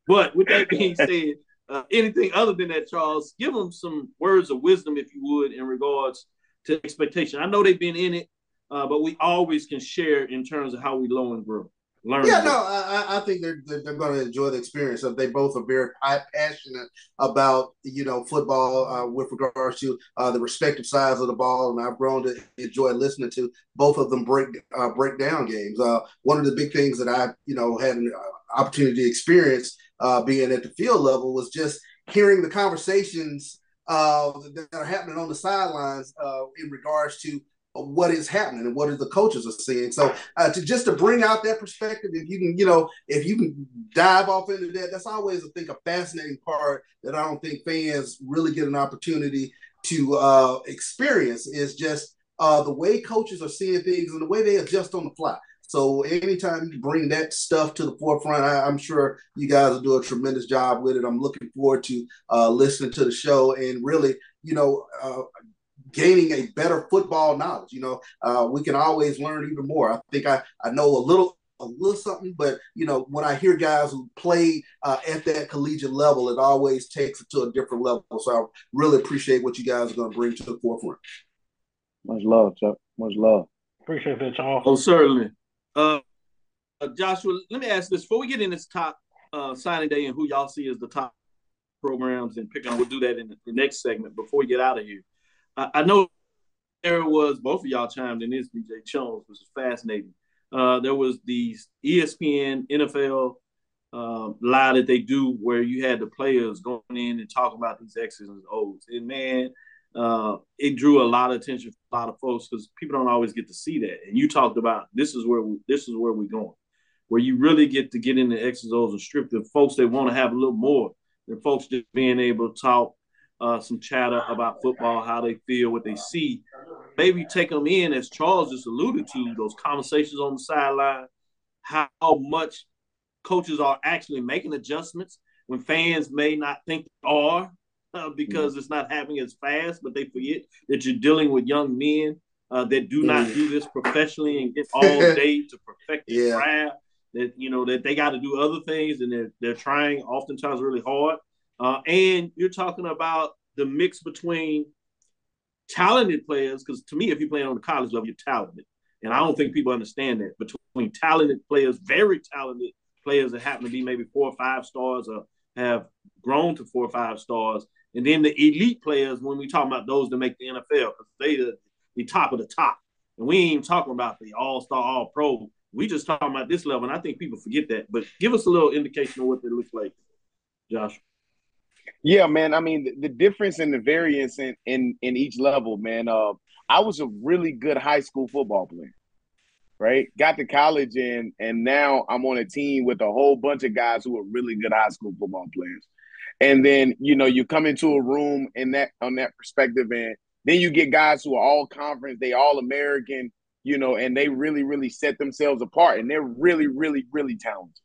But with that being said, uh, anything other than that, Charles, give them some words of wisdom, if you would, in regards to expectation. I know they've been in it, uh, but we always can share in terms of how we low and grow. Learn. Yeah, no, I, I think they're they're going to enjoy the experience. They both are very passionate about, you know, football uh, with regards to uh, the respective sides of the ball, and I've grown to enjoy listening to both of them break uh, break down games. Uh, one of the big things that I, you know, had an opportunity to experience uh, being at the field level was just hearing the conversations uh, that are happening on the sidelines uh, in regards to what is happening and what are the coaches are seeing. So uh, to just to bring out that perspective, if you can, you know, if you can dive off into that, that's always, I think, a fascinating part that I don't think fans really get an opportunity to uh, experience is just uh, the way coaches are seeing things and the way they adjust on the fly. So anytime you bring that stuff to the forefront, I, I'm sure you guys will do a tremendous job with it. I'm looking forward to uh, listening to the show and really, you know, uh, gaining a better football knowledge. You know, uh, we can always learn even more. I think I, I know a little a little something, but, you know, when I hear guys who play uh, at that collegiate level, it always takes it to a different level. So I really appreciate what you guys are going to bring to the forefront. Much love, Chuck. Much love. Appreciate that, Charles. Oh, certainly. Uh, uh, Joshua, let me ask this. Before we get in this top uh, signing day and who y'all see as the top programs and picking on, we'll do that in the next segment before we get out of here. I know there was, both of y'all chimed in this, B J Jones, which is fascinating. Uh, there was the E S P N, N F L uh, lie that they do where you had the players going in and talking about these X's and O's. And, man, uh, it drew a lot of attention for a lot of folks because people don't always get to see that. And you talked about this is where we, this is where we're going, where you really get to get into X's and O's and strip the folks that want to have a little more than folks just being able to talk Uh, some chatter about football, how they feel, what they see. Maybe take them in, as Charles just alluded to, those conversations on the sideline, how much coaches are actually making adjustments when fans may not think they are uh, because mm-hmm. it's not happening as fast, but they forget that you're dealing with young men uh, that do not mm-hmm. do this professionally and get all day to perfect their yeah. craft, that, you know, that they got to do other things and they're, they're trying oftentimes really hard. Uh, and you're talking about the mix between talented players, because to me, if you're playing on the college level, you're talented. And I don't think people understand that. Between talented players, very talented players that happen to be maybe four or five stars or have grown to four or five stars, and then the elite players, when we talk about those that make the N F L, because they the, the top of the top. And we ain't even talking about the all-star, all-pro. We just talking about this level, and I think people forget that. But give us a little indication of what they look like, Joshua. Yeah, man. I mean, the, the difference in the variance in, in, in each level, man. Uh, I was a really good high school football player, right? Got to college, and and now I'm on a team with a whole bunch of guys who are really good high school football players. And then, you know, you come into a room in that on that perspective, and then you get guys who are all conference, they all American, you know, and they really, really set themselves apart, and they're really, really, really talented.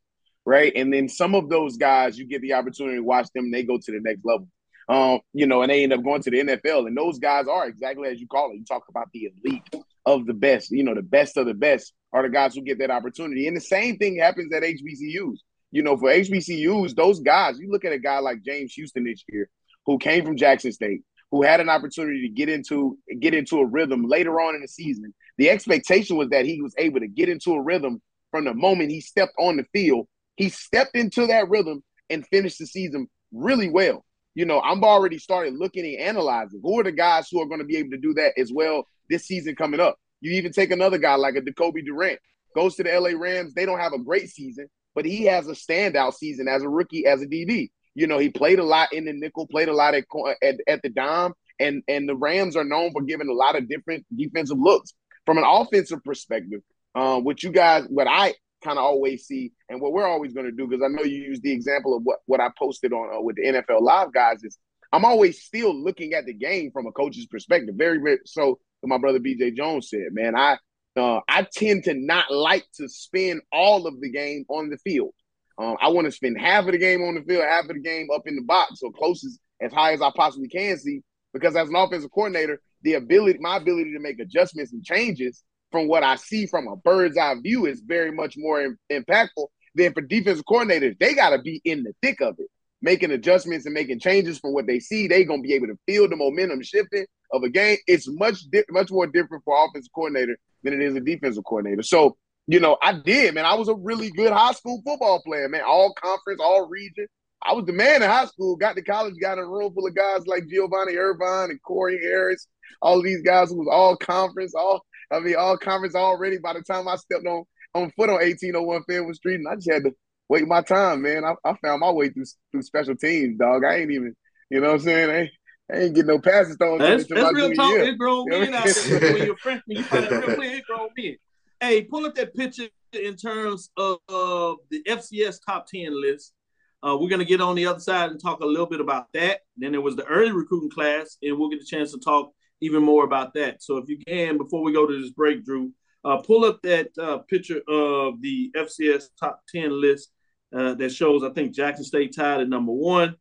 Right. And then some of those guys, you get the opportunity to watch them and they go to the next level, um, you know, and they end up going to the N F L. And those guys are exactly as you call it. You talk about the elite of the best, you know, the best of the best are the guys who get that opportunity. And the same thing happens at H B C Us. You know, for H B C Us, those guys, you look at a guy like James Houston this year, who came from Jackson State, who had an opportunity to get into get into a rhythm later on in the season. The expectation was that he was able to get into a rhythm from the moment he stepped on the field. He stepped into that rhythm and finished the season really well. You know, I've already started looking and analyzing who are the guys who are going to be able to do that as well this season coming up. You even take another guy like a Jacoby Durant, goes to the L A Rams. They don't have a great season, but he has a standout season as a rookie, as a D B. You know, he played a lot in the nickel, played a lot at at, at the dime, and, and the Rams are known for giving a lot of different defensive looks. From an offensive perspective, uh, what you guys, what I kind of always see and what we're always going to do, because I know you use the example of what, what I posted on uh, with the N F L Live guys, is I'm always still looking at the game from a coach's perspective. Very, very so my brother B J Jones said, man, I uh, I tend to not like to spend all of the game on the field. Um, I want to spend half of the game on the field, half of the game up in the box, or close as, as high as I possibly can see, because as an offensive coordinator, the ability, my ability to make adjustments and changes from what I see from a bird's eye view is very much more in, impactful than for defensive coordinators. They got to be in the thick of it, making adjustments and making changes from what they see. They're going to be able to feel the momentum shifting of a game. It's much, di- much more different for offensive coordinator than it is a defensive coordinator. So, you know, I did, man. I was a really good high school football player, man. All conference, all region. I was the man in high school, got to college, got in a room full of guys like Giovanni Irvine and Corey Harris, all these guys who was all conference, all I mean, all conference already by the time I stepped on, on foot on eighteen oh one Fenway Street, and I just had to wait my time, man. I, I found my way through through special teams, dog. I ain't even, you know what I'm saying? I ain't, I ain't getting no passes thrown. That's, that's my real talk. It grown men out there. When you're a freshman, you find that real clear, it grown men. Hey, pull up that picture in terms of uh, the F C S top ten list. Uh, we're going to get on the other side and talk a little bit about that. Then there was the early recruiting class, and we'll get a chance to talk even more about that. So if you can, before we go to this break, Drew, uh, pull up that uh, picture of the F C S top ten list uh, that shows, I think, Jackson State tied at number one.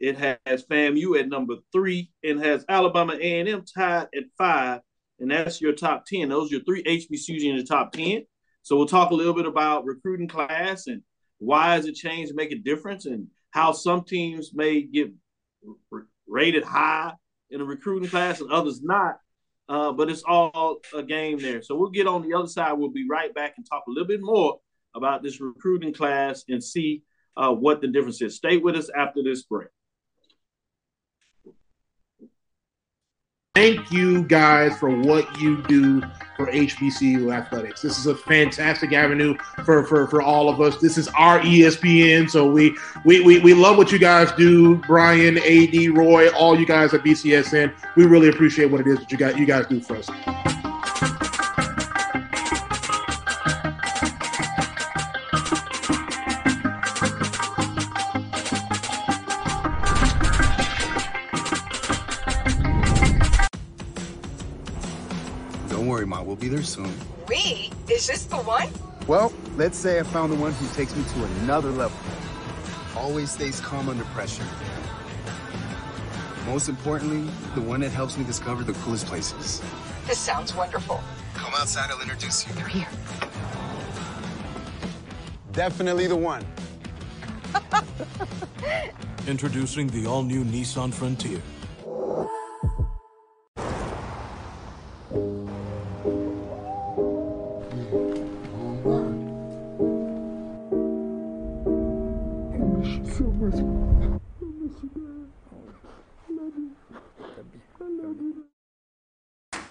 It has FAMU at number three and has Alabama A and M tied at five, and that's your top ten. Those are your three H B C Us in the top ten. So we'll talk a little bit about recruiting class and why has it changed to make a difference, and how some teams may get r- rated high in a recruiting class and others not, uh, but it's all a game there. So we'll get on the other side. We'll be right back and talk a little bit more about this recruiting class and see uh, what the difference is. Stay with us after this break. Thank you guys for what you do for H B C U athletics. This is a fantastic avenue for, for, for all of us. This is our E S P N. So we, we, we, we love what you guys do. Brian, A D, Roy, all you guys at B C S N. We really appreciate what it is that you guys, you guys do for us. There soon. We? Is this the one? Well, let's say I found the one who takes me to another level. Always stays calm under pressure. Most importantly, the one that helps me discover the coolest places. This sounds wonderful. Come outside, I'll introduce you. They're here. Definitely the one. Introducing the all-new Nissan Frontier.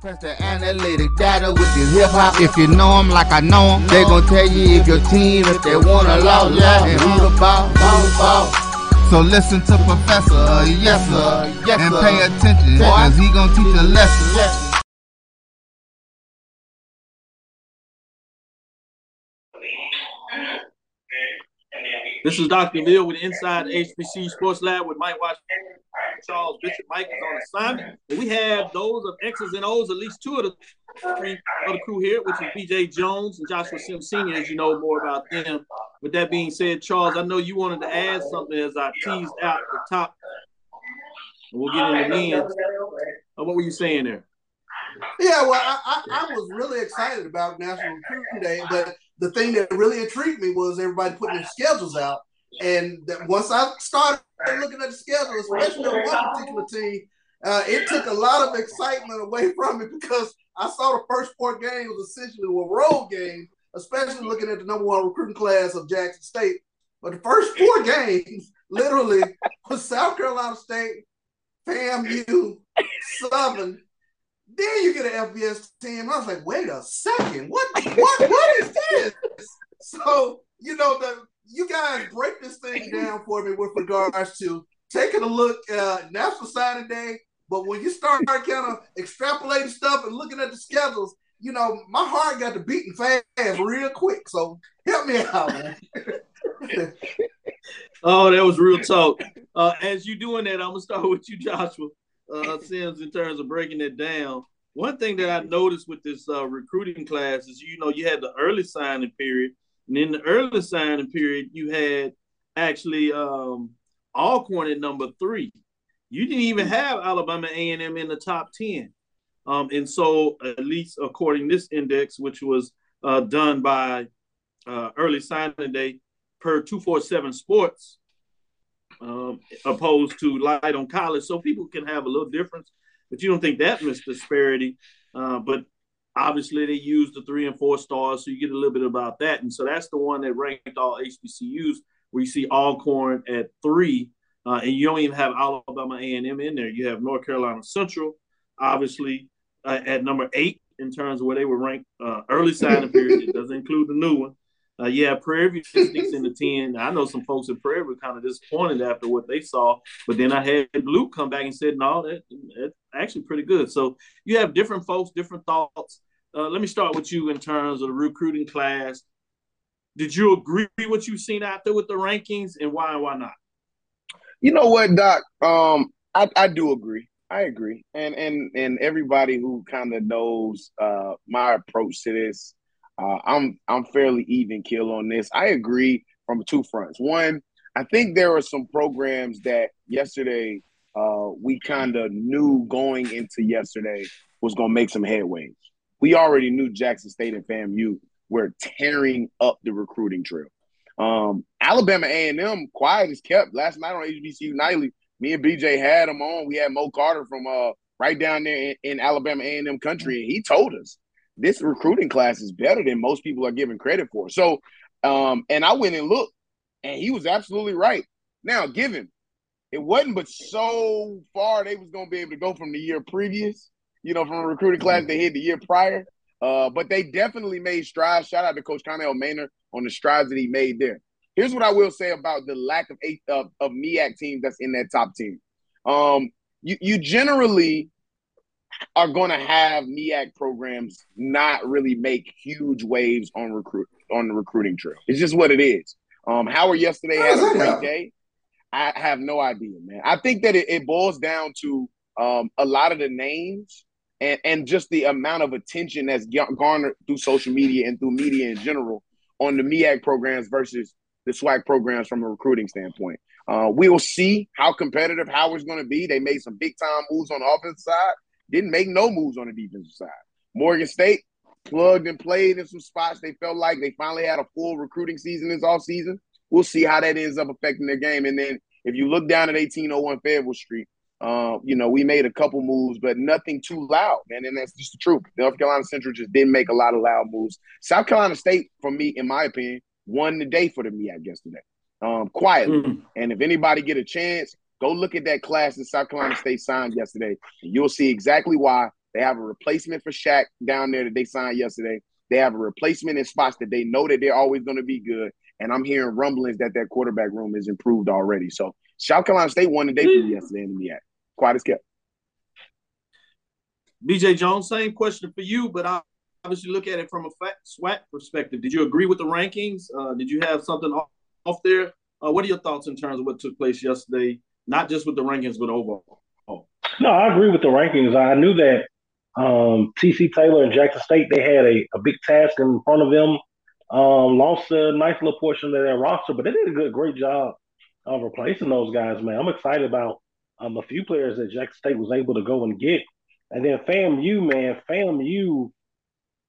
Press the analytic data with your hip-hop. If you know them like I know them, they gon' tell you if your team, if they wanna loud, yeah, and who the ball, who the ball. So listen to Professor, uh, yes sir, uh, yes, and pay attention, boy, cause he gon' teach a lesson. This is Doctor Bill with Inside H B C U Sports Lab with Mike Washington. Charles Bishop. Mike is on assignment. And we have those of X's and O's, at least two of the three of the crew here, which is B J Jones and Joshua Sims Senior, as you know more about them. With that being said, Charles, I know you wanted to add something as I teased out the top. We'll get in the end. What were you saying there? Yeah, well, I, I, I was really excited about National Recruiting Day, but the thing that really intrigued me was everybody putting their schedules out. And that once I started looking at the schedule, especially on one particular team, uh, it took a lot of excitement away from it because I saw the first four games essentially were road games, especially looking at the number one recruiting class of Jackson State. But the first four games literally was South Carolina State, FAMU, Southern. Then you get an F B S team. And I was like, wait a second, what, what, what is this? So, you know, the, you guys break this thing down for me with regards to taking a look at uh, National Signing Day. But when you start kind of extrapolating stuff and looking at the schedules, you know, my heart got to beating fast real quick. So help me out, man. Oh, that was real talk. Uh, as you doing that, I'm going to start with you, Joshua. Uh, Sims, in terms of breaking it down, one thing that I noticed with this uh, recruiting class is, you know, you had the early signing period, and in the early signing period, you had actually um, Alcorn at number three. You didn't even have Alabama A and M in the top ten. Um, and so, at least according to this index, which was uh, done by uh, early signing day per two forty-seven Sports, Um, opposed to Light on College. So people can have a little difference, but you don't think that missed disparity. Uh, but obviously they use the three and four stars, so you get a little bit about that. And so that's the one that ranked all H B C Us, where you see Alcorn at three, uh, and you don't even have Alabama A and M in there. You have North Carolina Central, obviously, uh, at number eight in terms of where they were ranked uh, early signing period. It doesn't include the new one. Uh, yeah, Prairie View sneaks in the ten. I know some folks at Prairie were kind of disappointed after what they saw, but then I had Luke come back and said, no, that, that's actually pretty good. So you have different folks, different thoughts. Uh, let me start with you in terms of the recruiting class. Did you agree with what you've seen out there with the rankings, and why and why not? You know what, Doc? Um, I, I do agree. I agree. And, and, and everybody who kind of knows uh, my approach to this, Uh, I'm I'm fairly even keel on this. I agree from two fronts. One, I think there are some programs that yesterday uh, we kind of knew going into yesterday was going to make some headway. We already knew Jackson State and FAMU were tearing up the recruiting trail. Um, Alabama A and M, quiet as kept. Last night on H B C U Nightly, me and B J had them on. We had Mo Carter from uh, right down there in, in Alabama A and M country, and he told us this recruiting class is better than most people are giving credit for. So, um, and I went and looked, and he was absolutely right. Now, given it wasn't but so far they was going to be able to go from the year previous, you know, from a recruiting class they hit the year prior. Uh, but they definitely made strides. Shout out to Coach Connell Maynard on the strides that he made there. Here's what I will say about the lack of eight, of, of M E A C teams that's in that top team. Um, you, you generally – are going to have M E A C programs not really make huge waves on recruit on the recruiting trail. It's just what it is. Um, Howard yesterday had a great day. I have no idea, man. I think that it, it boils down to um, a lot of the names and, and just the amount of attention that's garnered through social media and through media in general on the M E A C programs versus the SWAC programs from a recruiting standpoint. Uh, we will see how competitive Howard's going to be. They made some big-time moves on the offensive side. Didn't make no moves on the defensive side. Morgan State plugged and played in some spots. They felt like they finally had a full recruiting season this offseason. We'll see how that ends up affecting their game. And then if you look down at eighteen oh one Fayetteville Street, uh, you know, we made a couple moves, but nothing too loud. And then that's just the truth. North Carolina Central just didn't make a lot of loud moves. South Carolina State, for me, in my opinion, won the day for the M E A C yesterday, um, quietly. Mm. And if anybody get a chance, go look at that class that South Carolina State signed yesterday, and you'll see exactly why. They have a replacement for Shaq down there that they signed yesterday. They have a replacement in spots that they know that they're always going to be good. And I'm hearing rumblings that their quarterback room is improved already. So South Carolina State won the day from yesterday in the M E A C. Quiet as kept. B J Jones, same question for you, but I obviously look at it from a SWAT perspective. Did you agree with the rankings? Uh, did you have something off, off there Uh, what are your thoughts in terms of what took place yesterday, not just with the rankings, but overall? No, I agree with the rankings. I knew that um, T C Taylor and Jackson State, they had a, a big task in front of them, um, lost a nice little portion of their roster, but they did a good, great job of replacing those guys, man. I'm excited about um, a few players that Jackson State was able to go and get. And then FAMU, man, FAMU,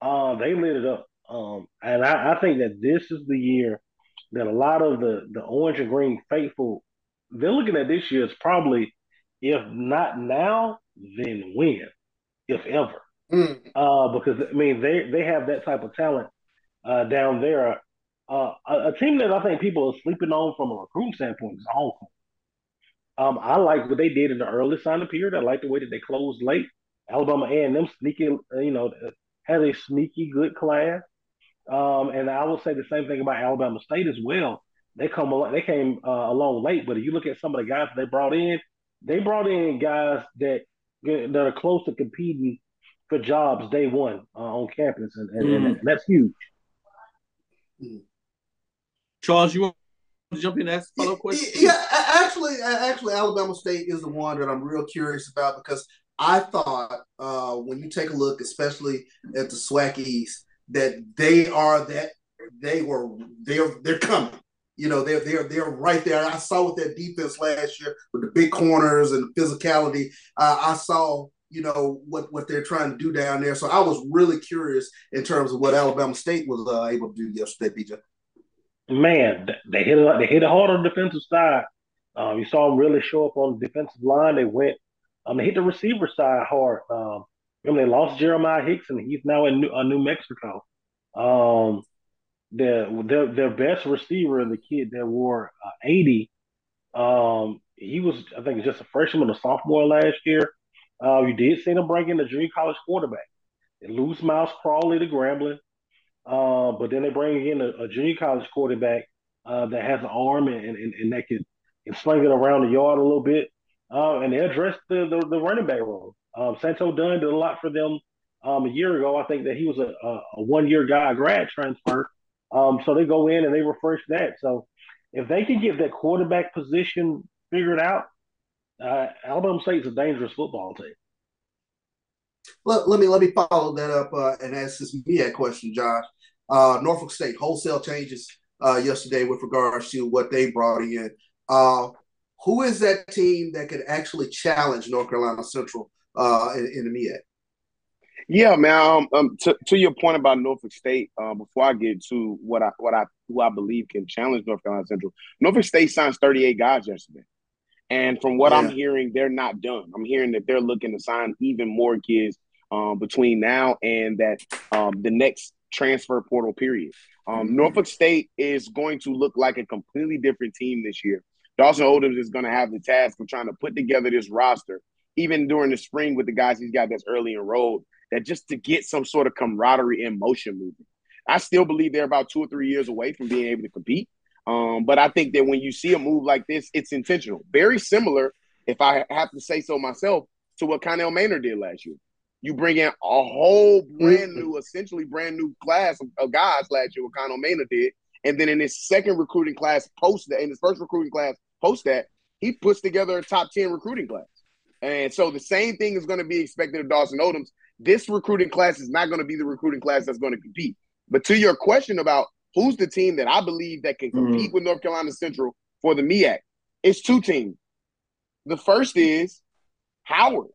uh, they lit it up. Um, and I, I think that this is the year that a lot of the, the orange and green faithful, they're looking at this year as probably, if not now, then when, if ever. Mm. Uh, because, I mean, they, they have that type of talent uh, down there. Uh, a, a team that I think people are sleeping on from a recruiting standpoint is awful. Um, I like what they did in the early signing period. I like the way that they closed late. Alabama A and M sneaky, you know, had a sneaky good class. Um, and I will say the same thing about Alabama State as well. They come, they came uh, along late, but if you look at some of the guys they brought in, they brought in guys that that are close to competing for jobs day one uh, on campus, and, and, mm. and that's huge. Mm. Charles, you want to jump in and ask a follow-up question? Yeah, actually, actually, Alabama State is the one that I'm real curious about, because I thought uh, when you take a look, especially at the SWAC East, that they are that they were they're they're coming. You know, they're they're they're right there. I saw with that defense last year with the big corners and the physicality. Uh, I saw, you know, what what they're trying to do down there. So I was really curious in terms of what Alabama State was uh, able to do yesterday, B J. Man, they hit it. They hit it hard on the defensive side. Um, you saw them really show up on the defensive line. They went. Um, they hit the receiver side hard. Um, remember they lost Jeremiah Hicks, and he's now in New, uh, New Mexico. Um, their, their their best receiver, the kid that wore uh, eighty, um, he was I think just a freshman or sophomore last year. Uh, you did see them bring in the junior college quarterback. They lose Miles Crawley to Grambling, uh, but then they bring in a, a junior college quarterback uh, that has an arm and and, and that can, can sling it around the yard a little bit. Uh, and they addressed the, the, the running back role. Um, Santo Dunn did a lot for them um, a year ago. I think that he was a, a, a one-year guy, grad transfer. Um, so they go in and they refresh that. So if they can get that quarterback position figured out, uh, Alabama State's a dangerous football team. Let, let me let me follow that up uh, and ask this media question, Josh. Uh, Norfolk State, wholesale changes uh, yesterday with regards to what they brought in. Uh, Who is that team that could actually challenge North Carolina Central uh, in, in the M E A C? Yeah, man. Um, to, to your point about Norfolk State, uh, before I get to what I what I who I believe can challenge North Carolina Central, Norfolk State signs thirty-eight guys yesterday, and from what yeah. I'm hearing, they're not done. I'm hearing that they're looking to sign even more kids um, between now and that um, the next transfer portal period. Um, mm-hmm. Norfolk State is going to look like a completely different team this year. Dawson Odoms is going to have the task of trying to put together this roster, even during the spring with the guys he's got that's early enrolled, that just to get some sort of camaraderie and motion movement. I still believe they're about two or three years away from being able to compete. Um, but I think that when you see a move like this, it's intentional. Very similar, if I have to say so myself, to what Connell Maynard did last year. You bring in a whole brand new, essentially brand new class of guys last year, what Connell Maynard did. And then in his second recruiting class post that, in his first recruiting class post that, he puts together a top ten recruiting class. And so the same thing is going to be expected of Dawson Odoms. This recruiting class is not going to be the recruiting class that's going to compete. But to your question about who's the team that I believe that can compete mm-hmm. with North Carolina Central for the M E A C, it's two teams. The first is Howard.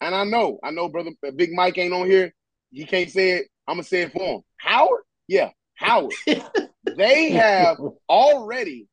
And I know, I know brother Big Mike ain't on here. He can't say it. I'm going to say it for him. Howard? Yeah. Howard, they have already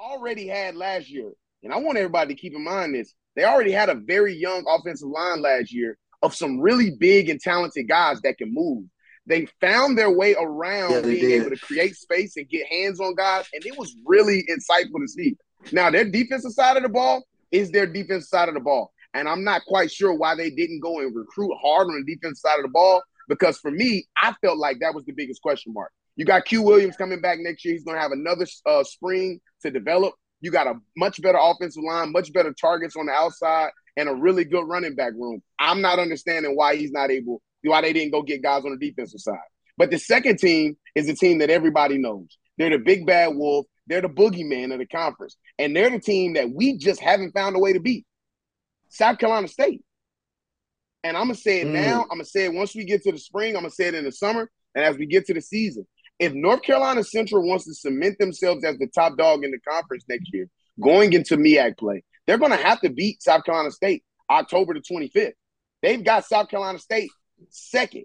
already had last year, and I want everybody to keep in mind this, they already had a very young offensive line last year of some really big and talented guys that can move. They found their way around yeah, being did. able to create space and get hands on guys, and it was really insightful to see. Now, their defensive side of the ball is their defensive side of the ball, and I'm not quite sure why they didn't go and recruit hard on the defensive side of the ball, because for me, I felt like that was the biggest question mark. You got Q Williams coming back next year. He's going to have another uh, spring to develop. You got a much better offensive line, much better targets on the outside, and a really good running back room. I'm not understanding why he's not able, why they didn't go get guys on the defensive side. But the second team is a team that everybody knows. They're the big bad wolf. They're the boogeyman of the conference. And they're the team that we just haven't found a way to beat. South Carolina State. And I'm going to say it mm. now. I'm going to say it once we get to the spring. I'm going to say it in the summer. And as we get to the season, if North Carolina Central wants to cement themselves as the top dog in the conference next year, going into M E A C play, they're going to have to beat South Carolina State October the twenty-fifth. They've got South Carolina State second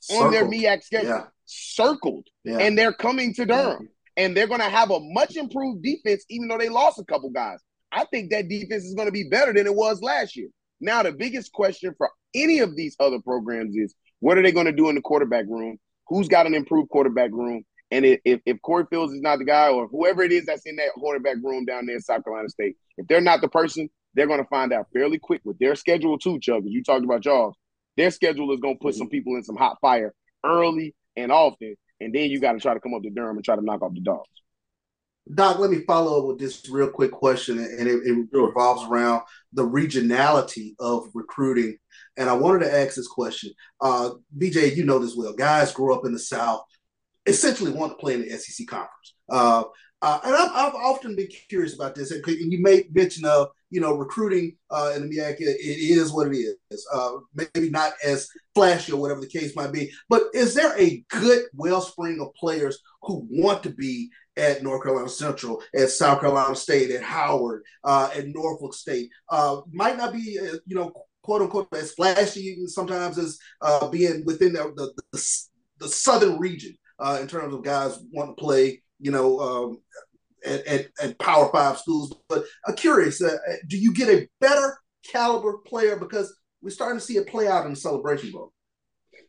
Circled. on their M E A C schedule. Yeah. Circled. Yeah. And they're coming to Durham. Yeah. And they're going to have a much improved defense, even though they lost a couple guys. I think that defense is going to be better than it was last year. Now, the biggest question for any of these other programs is, what are they going to do in the quarterback room? Who's got an improved quarterback room? And if, if Corey Fields is not the guy, or whoever it is that's in that quarterback room down there in South Carolina State, if they're not the person, they're going to find out fairly quick with their schedule too, Chubb. You talked about y'all. Their schedule is going to put mm-hmm. some people in some hot fire early and often, and then you got to try to come up to Durham and try to knock off the dogs. Doc, let me follow up with this real quick question, and it, it revolves around the regionality of recruiting. And I wanted to ask this question. Uh, B J, you know this well. Guys grow up in the South, essentially want to play in the S E C conference. Uh, uh, and I've, I've often been curious about this. And you made mention of, you know, recruiting uh, in the M E A C, it is what it is. Uh, maybe not as flashy or whatever the case might be. But is there a good wellspring of players who want to be at North Carolina Central, at South Carolina State, at Howard, uh, at Norfolk State? Uh, might not be, uh, you know, quote unquote, as flashy sometimes as uh, being within the, the, the, the southern region uh, in terms of guys want to play, you know, um, at, at, at Power Five schools. But I'm curious, uh, do you get a better caliber player? Because we're starting to see it play out in the Celebration Bowl.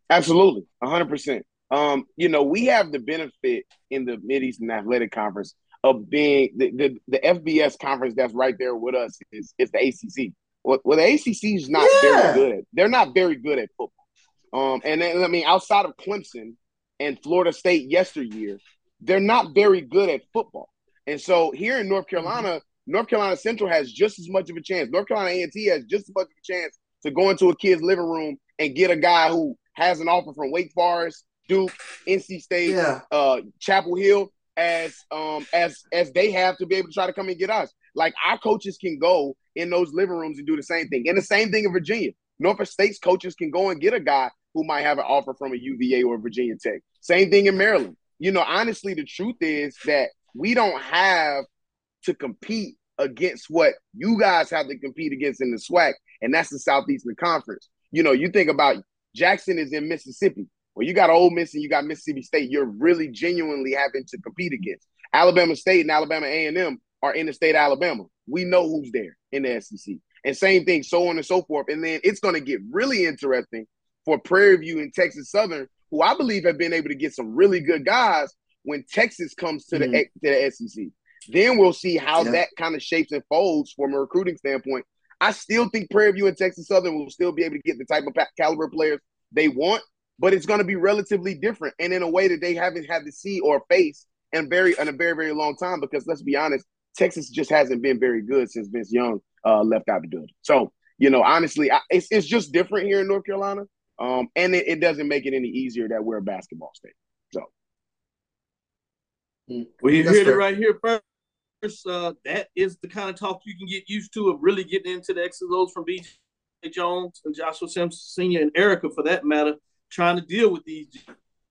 Absolutely, one hundred percent. Um, you know, we have the benefit in the Mid-Eastern Athletic Conference of being the, the, the F B S conference that's right there with us is, is the A C C. Well, well the A C C is not yeah. very good. At, they're not very good at football. Um, and then, I mean, outside of Clemson and Florida State yesteryear, they're not very good at football. And so here in North Carolina, mm-hmm. North Carolina Central has just as much of a chance. North Carolina A and T has just as much of a chance to go into a kid's living room and get a guy who has an offer from Wake Forest, Duke, N C State, yeah. uh, Chapel Hill, as um as as they have to be able to try to come and get us. Like, our coaches can go in those living rooms and do the same thing. And the same thing in Virginia. Norfolk State's coaches can go and get a guy who might have an offer from a U V A or Virginia Tech. Same thing in Maryland. You know, honestly, the truth is that we don't have to compete against what you guys have to compete against in the SWAC, and that's the Southeastern Conference. You know, you think about Jackson is in Mississippi. Well, you got Ole Miss and you got Mississippi State. You're really genuinely having to compete against. Alabama State and Alabama A and M are in the state of Alabama. We know who's there in the S E C. And same thing, so on and so forth. And then it's going to get really interesting for Prairie View and Texas Southern, who I believe have been able to get some really good guys, when Texas comes to, mm-hmm. the, to the S E C. Then we'll see how yeah. that kind of shapes and folds from a recruiting standpoint. I still think Prairie View and Texas Southern will still be able to get the type of caliber players they want, but it's going to be relatively different and in a way that they haven't had to see or face in, very, in a very, very long time, because let's be honest, Texas just hasn't been very good since Vince Young uh, left out the building. So, you know, honestly, I, it's, it's just different here in North Carolina, um, and it, it doesn't make it any easier that we're a basketball state. So, well, you heard it right here first. Uh, that is the kind of talk you can get used to, of really getting into the X's and O's from B J Jones and Joshua Sims Senior and Erica, for that matter, trying to deal with these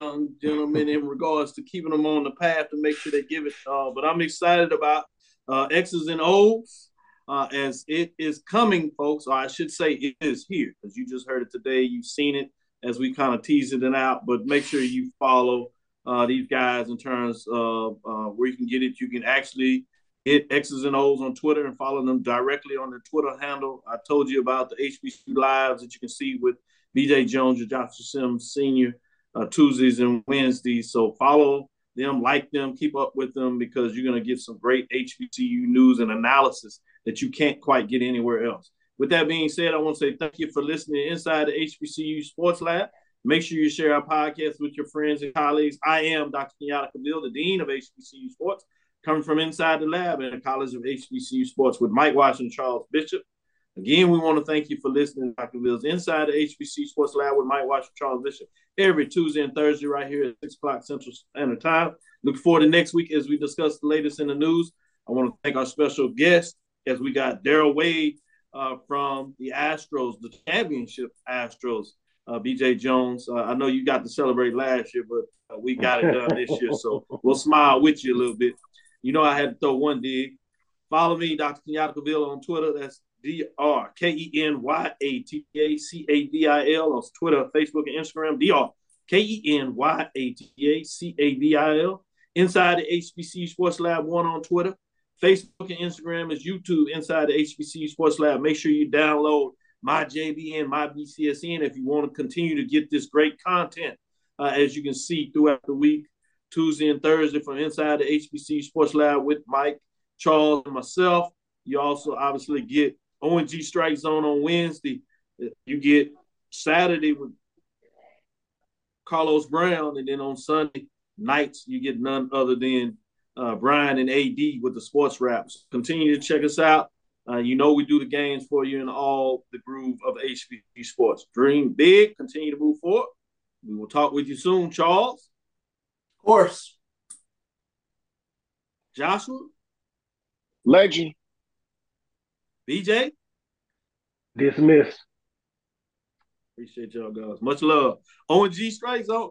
young gentlemen in regards to keeping them on the path to make sure they give it. Uh, but I'm excited about uh, X's and O's uh, as it is coming, folks. Or I should say it is here, because you just heard it today. You've seen it as we kind of teased it out. But make sure you follow Uh, these guys in terms of uh, where you can get it. You can actually hit X's and O's on Twitter and follow them directly on their Twitter handle. I told you about the H B C U Lives that you can see with B J Jones and Joshua Sims Senior Uh, Tuesdays and Wednesdays. So follow them, like them, keep up with them, because you're going to get some great H B C U news and analysis that you can't quite get anywhere else. With that being said, I want to say thank you for listening inside the H B C U Sports Lab. Make sure you share our podcast with your friends and colleagues. I am Doctor Kenyatta Cavill, the Dean of H B C U Sports, coming from inside the lab in the College of H B C U Sports with Mike Washington and Charles Bishop. Again, we want to thank you for listening to Doctor Bill's Inside the H B C U Sports Lab with Mike Washington, Charles Bishop, every Tuesday and Thursday right here at six o'clock Central Standard Time. Look forward to next week as we discuss the latest in the news. I want to thank our special guest as we got Darryl Wade uh, from the Astros, the championship Astros, uh, B J Jones. Uh, I know you got to celebrate last year, but uh, we got it done this year, so we'll smile with you a little bit. You know I had to throw one dig. Follow me, Doctor Kenyatta Cavill on Twitter. That's D R K E N Y A T T A C A V I L on Twitter, Facebook, and Instagram. D R K E N Y A T T A C A V I L. Inside the H B C U Sports Lab one on Twitter. Facebook and Instagram is YouTube Inside the H B C U Sports Lab. Make sure you download my J B N, my B C S N if you want to continue to get this great content, uh, as you can see throughout the week, Tuesday and Thursday from Inside the H B C U Sports Lab with Mike, Charles, and myself. You also obviously get O N G Strike Zone on Wednesday. You get Saturday with Carlos Brown, and then on Sunday nights you get none other than uh, Brian and A D with the sports wraps. Continue to check us out. Uh, you know we do the games for you in all the groove of H B C U sports. Dream big. Continue to move forward. We will talk with you soon, Charles. Of course. Joshua. Legend. B J. Dismissed. Appreciate y'all guys. Much love. O N G Strike Zone.